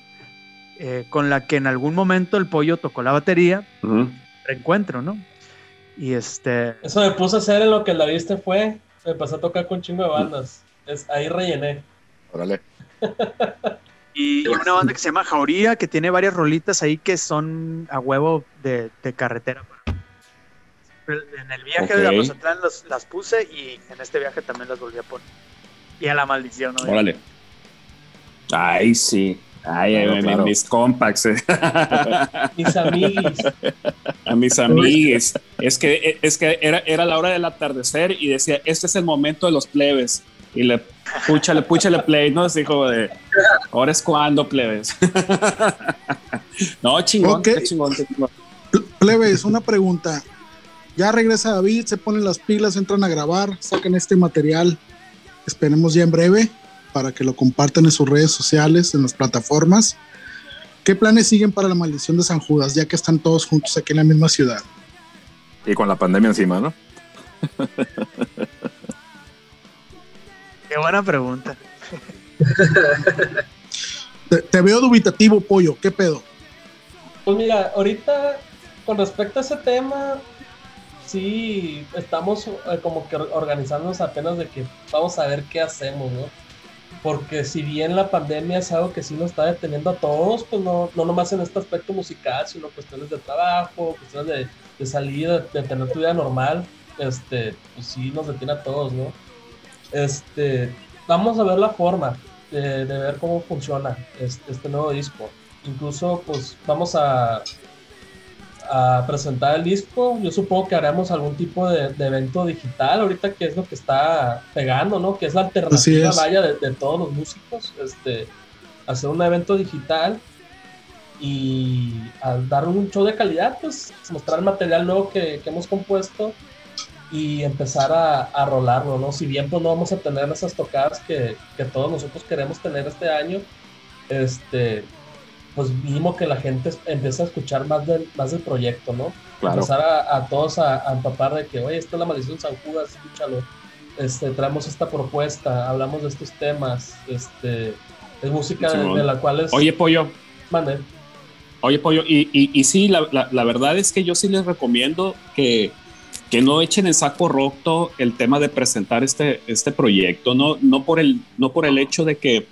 Eh, con la que en algún momento el pollo tocó la batería, uh-huh. reencuentro, ¿no? Y este... Eso me puso a hacer en lo que la viste fue, me pasé a tocar con un chingo de bandas, uh-huh. es, ahí rellené. Órale. Y una banda que se llama Jauría, que tiene varias rolitas ahí que son a huevo de, de carretera. En el viaje okay. de la Mazatlán las, las puse y en este viaje también las volví a poner. Y a La Maldición, ¿no? Órale. Ay, sí. Ay, claro, ay claro. Mis compacts, eh. Mis amigos. A mis amigos. Es que, es que era, era la hora del atardecer y decía, este es el momento de los plebes. Y le púchale, púchale play, ¿no? Así como de, ahora es cuando, plebes. No, chingón, okay. qué chingón, qué chingón. Plebes, una pregunta. Ya regresa David, se ponen las pilas, entran a grabar, sacan este material. Esperemos ya en breve para que lo compartan en sus redes sociales, en las plataformas. ¿Qué planes siguen para La Maldición de San Judas, ya que están todos juntos aquí en la misma ciudad? Y con la pandemia encima, ¿no? Qué buena pregunta. Te, te veo dubitativo, pollo. ¿Qué pedo? Pues mira, ahorita, con respecto a ese tema, sí, estamos eh, como que organizándonos apenas de que vamos a ver qué hacemos, ¿no? Porque si bien la pandemia es algo que sí nos está deteniendo a todos, pues no, no nomás en este aspecto musical, sino cuestiones de trabajo, cuestiones de, de salida, de tener tu vida normal, este, pues sí nos detiene a todos, ¿no? Este, vamos a ver la forma de, de ver cómo funciona este, este nuevo disco. Incluso, pues, vamos a, a presentar el disco. Yo supongo que haremos algún tipo de, de evento digital ahorita, que es lo que está pegando, ¿no? Que es la alternativa, vaya, de, de todos los músicos. Este, hacer un evento digital y al dar un show de calidad, pues mostrar el material nuevo que, que hemos compuesto y empezar a, a rolarlo, ¿no? Si bien pues no vamos a tener esas tocadas que, que todos nosotros queremos tener este año, este, pues mínimo que la gente empiece a escuchar más del, más del proyecto, ¿no? Claro. Empezar a, a todos a, a empapar de que, oye, esta es La Maldición de San Judas, escúchalo. Este, traemos esta propuesta, hablamos de estos temas, este, es música sí, de, de la cual es... Oye, Pollo. Mande. Oye, Pollo, y, y, y sí, la, la, la verdad es que yo sí les recomiendo que, que no echen en saco roto el tema de presentar este, este proyecto, no, no, por el, no por el hecho de que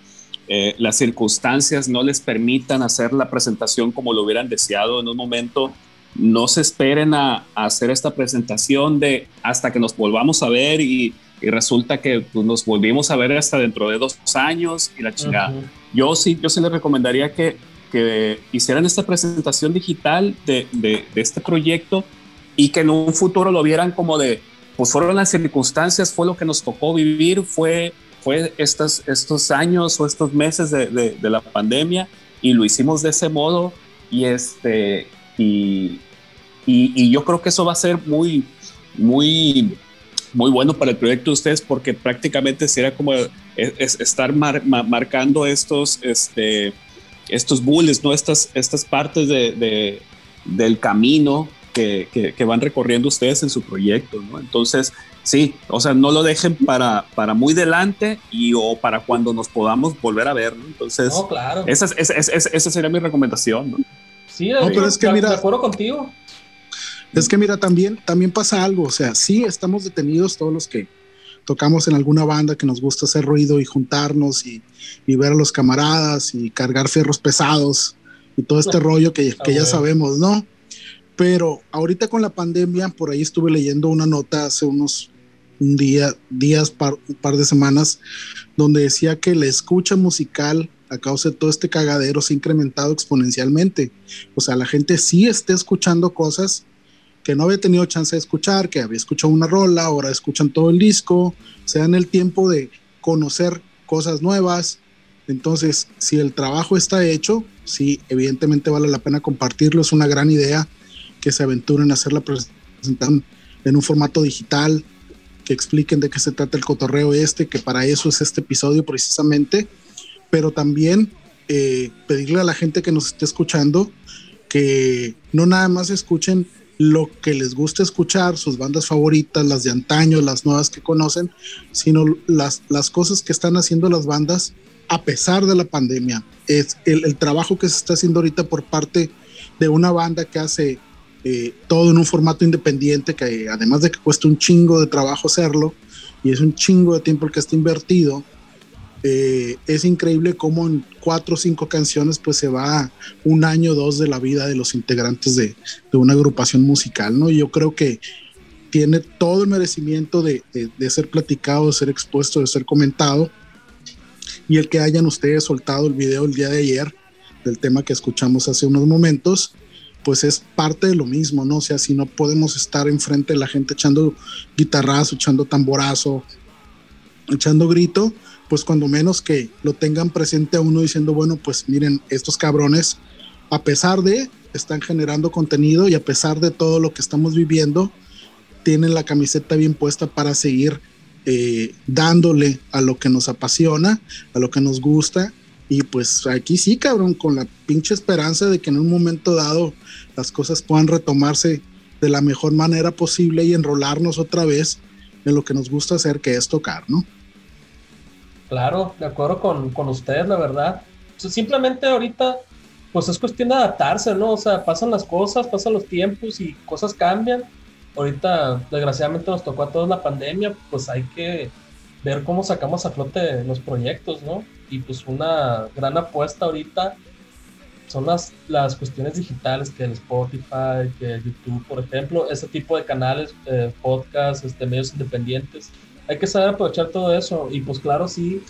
eh, las circunstancias no les permitan hacer la presentación como lo hubieran deseado en un momento. No se esperen a, a hacer esta presentación de hasta que nos volvamos a ver y, y resulta que pues, nos volvimos a ver hasta dentro de dos años y la chingada. Uh-huh. Yo sí, yo sí les recomendaría que, que hicieran esta presentación digital de, de, de este proyecto y que en un futuro lo vieran como de, pues fueron las circunstancias, fue lo que nos tocó vivir, fue, fue estas, estos años o estos meses de, de, de la pandemia y lo hicimos de ese modo y este... Y, y, y yo creo que eso va a ser muy, muy, muy bueno para el proyecto de ustedes porque prácticamente será como es, es estar mar, mar, marcando estos, este, estos bullets, ¿no? estas, estas partes de, de, del camino que, que, que van recorriendo ustedes en su proyecto, ¿no? Entonces, sí, o sea, no lo dejen para, para muy delante y o para cuando nos podamos volver a ver, ¿no? Entonces, no, claro. esa, es, esa, es, esa sería mi recomendación, ¿no? Sí, no, pero es que mira, de acuerdo contigo. Es que mira, también, también pasa algo, o sea, sí estamos detenidos todos los que tocamos en alguna banda que nos gusta hacer ruido y juntarnos y, y ver a los camaradas y cargar fierros pesados y todo este no. rollo que, que ya sabemos, ¿no? Pero ahorita con la pandemia, por ahí estuve leyendo una nota hace unos un día, días, par, un par de semanas, donde decía que la escucha musical a causa de todo este cagadero se ha incrementado exponencialmente. O sea, la gente sí está escuchando cosas que no había tenido chance de escuchar, que había escuchado una rola, ahora escuchan todo el disco, se dan el tiempo de conocer cosas nuevas. Entonces, si el trabajo está hecho, sí, evidentemente vale la pena compartirlo. Es una gran idea que se aventuren a hacerla presentar en un formato digital, que expliquen de qué se trata el cotorreo este, que para eso es este episodio precisamente. Pero también eh, pedirle a la gente que nos esté escuchando que no nada más escuchen lo que les gusta escuchar, sus bandas favoritas, las de antaño, las nuevas que conocen, sino las, las cosas que están haciendo las bandas a pesar de la pandemia. Es el, el trabajo que se está haciendo ahorita por parte de una banda que hace eh, todo en un formato independiente, que además de que cuesta un chingo de trabajo hacerlo, y es un chingo de tiempo el que está invertido, Eh, es increíble cómo en cuatro o cinco canciones pues se va un año o dos de la vida de los integrantes de, de una agrupación musical, ¿no? Y yo creo que tiene todo el merecimiento de, de, de ser platicado, de ser expuesto, de ser comentado, y el que hayan ustedes soltado el video el día de ayer del tema que escuchamos hace unos momentos pues es parte de lo mismo, ¿no? O sea, si no podemos estar enfrente de la gente echando guitarrazo, echando tamborazo, echando grito, pues cuando menos que lo tengan presente a uno diciendo, bueno, pues miren, estos cabrones, a pesar de, están generando contenido y a pesar de todo lo que estamos viviendo, tienen la camiseta bien puesta para seguir eh, dándole a lo que nos apasiona, a lo que nos gusta. Y pues aquí sí, cabrón, con la pinche esperanza de que en un momento dado las cosas puedan retomarse de la mejor manera posible y enrolarnos otra vez en lo que nos gusta hacer, que es tocar, ¿no? Claro, de acuerdo con, con ustedes, la verdad. O sea, simplemente ahorita, pues es cuestión de adaptarse, ¿no? O sea, pasan las cosas, pasan los tiempos y cosas cambian. Ahorita, desgraciadamente, nos tocó a todos la pandemia, pues hay que ver cómo sacamos a flote los proyectos, ¿no? Y pues una gran apuesta ahorita son las, las cuestiones digitales, que el Spotify, que el YouTube, por ejemplo, ese tipo de canales, eh, podcasts, este, medios independientes. Hay que saber aprovechar todo eso y pues claro, sí,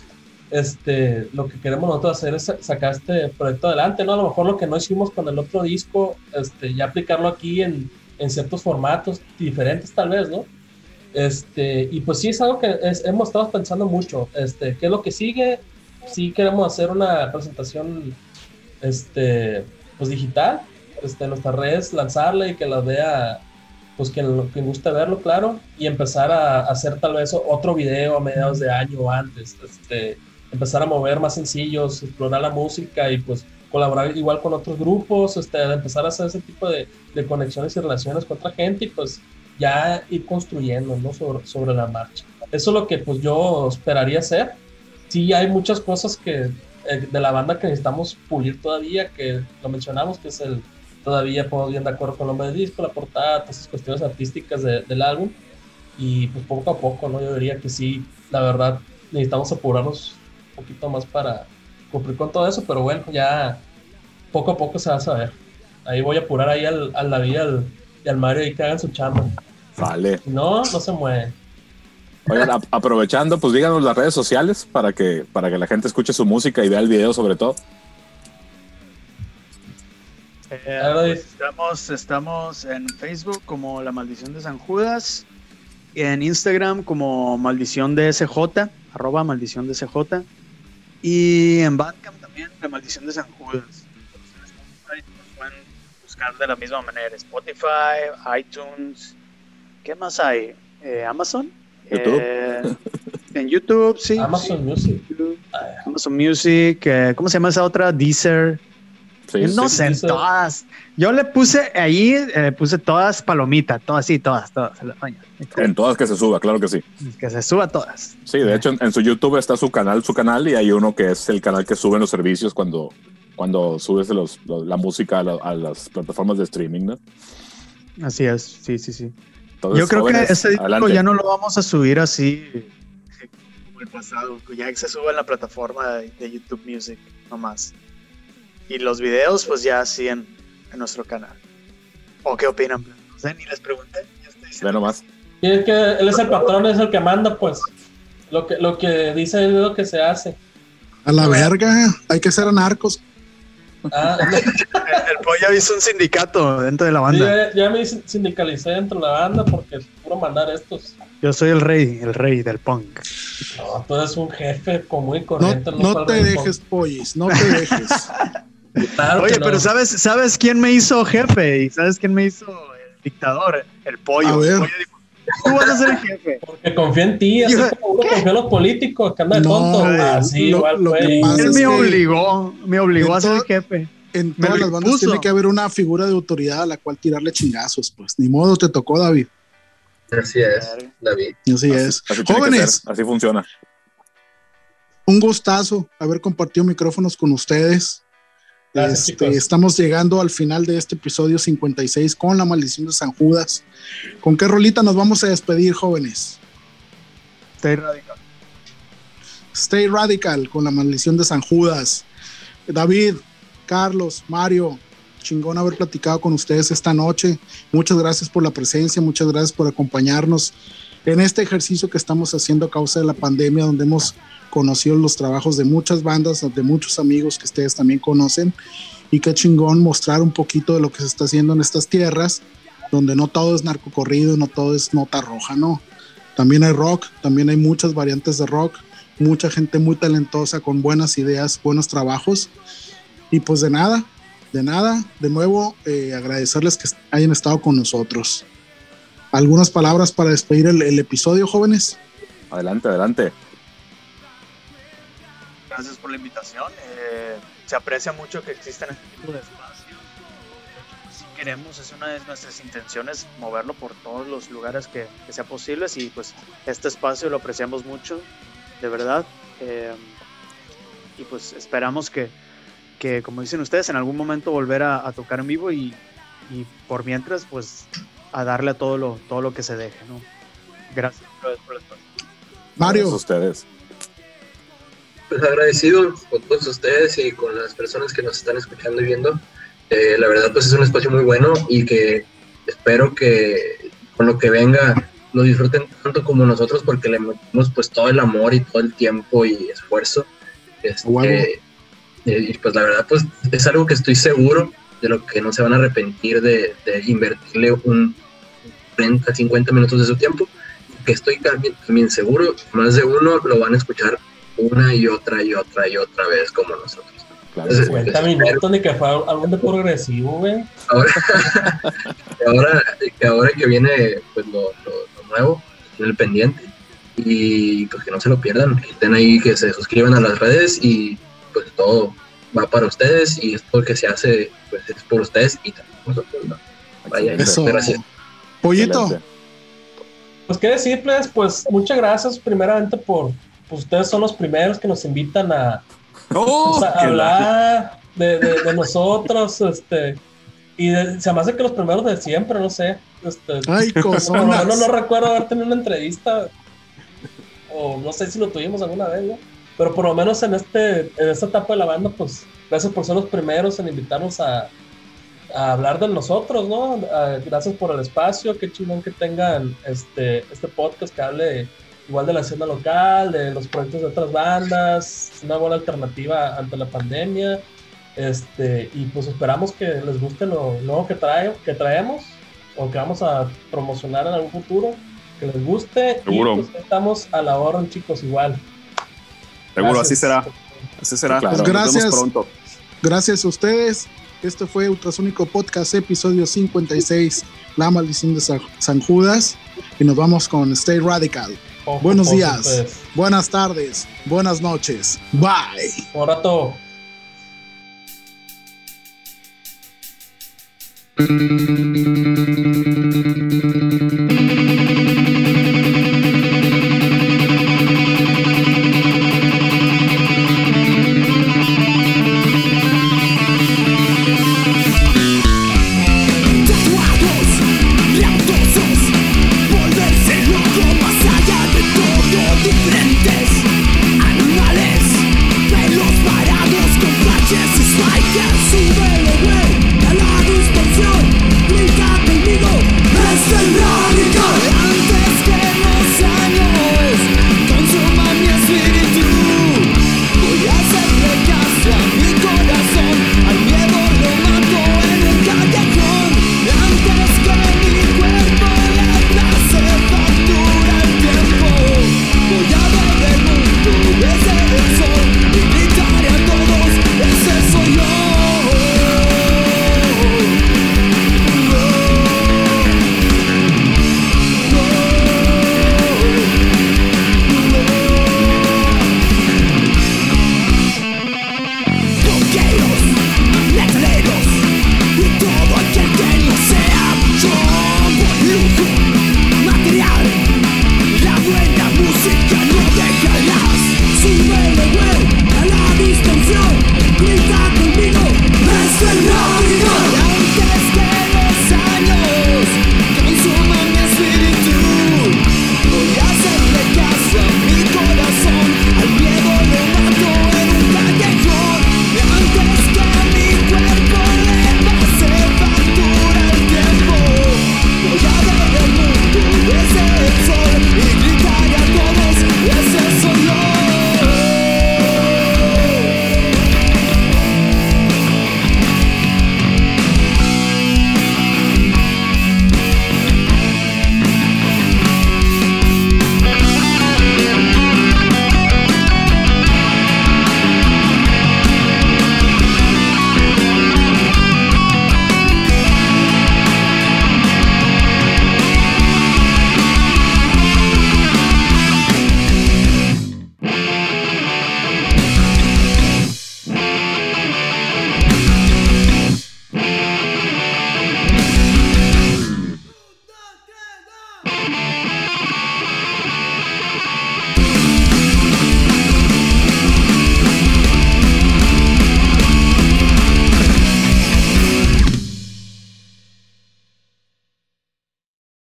este, lo que queremos nosotros hacer es sacar este proyecto adelante, ¿no? A lo mejor lo que no hicimos con el otro disco, este, ya aplicarlo aquí en, en ciertos formatos diferentes tal vez, ¿no? Este, y pues sí, es algo que es, hemos estado pensando mucho, este, qué es lo que sigue, sí queremos hacer una presentación este, pues digital, este, en nuestras redes, lanzarla y que la vea pues quien, quien guste verlo, claro, y empezar a, a hacer tal vez otro video a mediados de año o antes, este, empezar a mover más sencillos, explorar la música y pues colaborar igual con otros grupos, este, empezar a hacer ese tipo de, de conexiones y relaciones con otra gente y pues ya ir construyendo, ¿no? sobre, sobre la marcha. Eso es lo que pues yo esperaría hacer. Sí hay muchas cosas que, eh, de la banda que necesitamos pulir todavía, que lo mencionamos, que es el, todavía podemos bien de acuerdo con el nombre del disco, la portada, todas esas cuestiones artísticas de, del álbum, y pues poco a poco, ¿no? Yo diría que sí, la verdad, necesitamos apurarnos un poquito más para cumplir con todo eso, pero bueno, ya poco a poco se va a saber. Ahí voy a apurar ahí al, al David al, y al Mario y que hagan su chamba. Vale. No, no se mueve. Oigan, a, aprovechando, pues díganos las redes sociales para que, para que la gente escuche su música y vea el video sobre todo. Eh, pues estamos, estamos en Facebook como La Maldición de San Judas, y en Instagram como Maldición de S J, arroba Maldición de S J. Y en Bandcamp también, La Maldición de San Judas. En Spotify nos pueden buscar de la misma manera. Spotify, iTunes, ¿qué más hay? Eh, Amazon. YouTube. Eh, en YouTube, sí. Amazon sí, Music. YouTube, Amazon Music. Eh, ¿Cómo se llama esa otra? Deezer. Sí, no sí, sé, Deezer. Todas. Yo le puse ahí, eh, puse todas palomita, todas, sí, todas, todas. En todas que se suba, claro que sí. Que se suba todas. Sí, de hecho en, en su YouTube está su canal, su canal, y hay uno que es el canal que suben los servicios cuando, cuando subes los, los, la música a, la, a las plataformas de streaming, ¿no? Así es, sí, sí, sí. Entonces, yo creo jóvenes, que ese disco adelante. Ya no lo vamos a subir así como el pasado, ya que se sube en la plataforma de YouTube Music nomás. Y los videos pues ya así en, en nuestro canal. ¿O qué opinan? No sé, ni les pregunté. Ve nomás. Y es que él es el patrón, es el que manda, pues. Lo que, lo que dice es lo que se hace. A la verga, hay que ser anarcos. Ah, el, el pollo hizo un sindicato dentro de la banda. Sí, ya, ya me sindicalicé dentro de la banda porque puro mandar estos. Yo soy el rey, el rey del punk. No, tú eres un jefe común y corriente. No, no, no te dejes, pollis, no te dejes. Claro. Oye, no. Pero ¿sabes, ¿sabes quién me hizo jefe? ¿Y sabes quién me hizo el dictador? El pollo. El pollo dijo, tú vas a ser el jefe. Porque confía en ti, así yo, como uno confía en los políticos, que anda de no, tonto. Así, lo, igual lo que pasa él me obligó, me obligó a ser el jefe. En todas las bandas tiene que haber una figura de autoridad a la cual tirarle chingazos, pues. Ni modo, te tocó, David. Así es, David. Así, así es. Así jóvenes. Así funciona. Un gustazo haber compartido micrófonos con ustedes. Gracias, este, estamos llegando al final de este episodio cincuenta y seis con La Maldición de San Judas. ¿Con qué rolita nos vamos a despedir, jóvenes? Stay Radical. Stay Radical con La Maldición de San Judas. David, Carlos, Mario, chingón haber platicado con ustedes esta noche. Muchas gracias por la presencia, muchas gracias por acompañarnos en este ejercicio que estamos haciendo a causa de la pandemia, donde hemos conocido los trabajos de muchas bandas, de muchos amigos que ustedes también conocen, y qué chingón mostrar un poquito de lo que se está haciendo en estas tierras, donde no todo es narcocorrido, no todo es nota roja, no, también hay rock, también hay muchas variantes de rock, mucha gente muy talentosa con buenas ideas, buenos trabajos, y pues de nada, de nada, de nuevo eh, agradecerles que hayan estado con nosotros. ¿Algunas palabras para despedir el, el episodio, jóvenes? Adelante, adelante. Gracias por la invitación. Eh, se aprecia mucho que existan este tipo de espacios. Si queremos, es una de nuestras intenciones moverlo por todos los lugares que, que sea posible. Y pues este espacio lo apreciamos mucho, de verdad. Eh, y pues esperamos que, que, como dicen ustedes, en algún momento volver a, a tocar en vivo y, y por mientras, pues a darle a todo lo, todo lo que se deje, ¿no? Gracias por el espacio. Mario. Gracias a ustedes. Pues agradecido con todos ustedes y con las personas que nos están escuchando y viendo. Eh, la verdad, pues es un espacio muy bueno y que espero que con lo que venga lo disfruten tanto como nosotros, porque le metemos pues todo el amor y todo el tiempo y esfuerzo. Este, wow. eh, y pues la verdad, pues es algo que estoy seguro de lo que no se van a arrepentir de, de invertirle un treinta, cincuenta minutos de su tiempo, que estoy también, también seguro, más de uno lo van a escuchar una y otra y otra y otra vez como nosotros. Claro, cincuenta minutos de que fue algún de progresivo, güey. Ahora, ahora, ahora que viene pues lo, lo, lo nuevo, el pendiente, y pues que no se lo pierdan, que estén ahí, que se suscriban a las redes, y pues todo va para ustedes, y esto que se hace pues es por ustedes y también nosotros, ¿no? Vaya, eso. Gracias. Pollito. Pues qué decirles, pues muchas gracias primeramente por, pues ustedes son los primeros que nos invitan a Oh, o sea, hablar de, de, de nosotros, este, y de, se me hace que los primeros de siempre, no sé, este, ay, no, no, no recuerdo haber tenido una entrevista, o no sé si lo tuvimos alguna vez, ¿no? Pero por lo menos en este, en esta etapa de la banda, pues gracias por ser los primeros en invitarnos a, a hablar de nosotros, ¿no? A, gracias por el espacio, qué chingón que tengan este, este podcast que hable igual de la escena local, de los proyectos de otras bandas, una buena alternativa ante la pandemia, este, y pues esperamos que les guste lo nuevo que, trae, que traemos, o que vamos a promocionar en algún futuro, que les guste. Seguro. Y pues estamos a la orden, chicos, igual. Seguro, gracias. Así será, así será. Claro, pues gracias, nos vemos pronto. Gracias a ustedes. Este fue Ultrasónico Podcast, episodio cincuenta y seis, La Maldición de San Judas, y nos vamos con Stay Radical. Ojo, buenos días, ustedes. Buenas tardes, buenas noches. Bye. Un rato.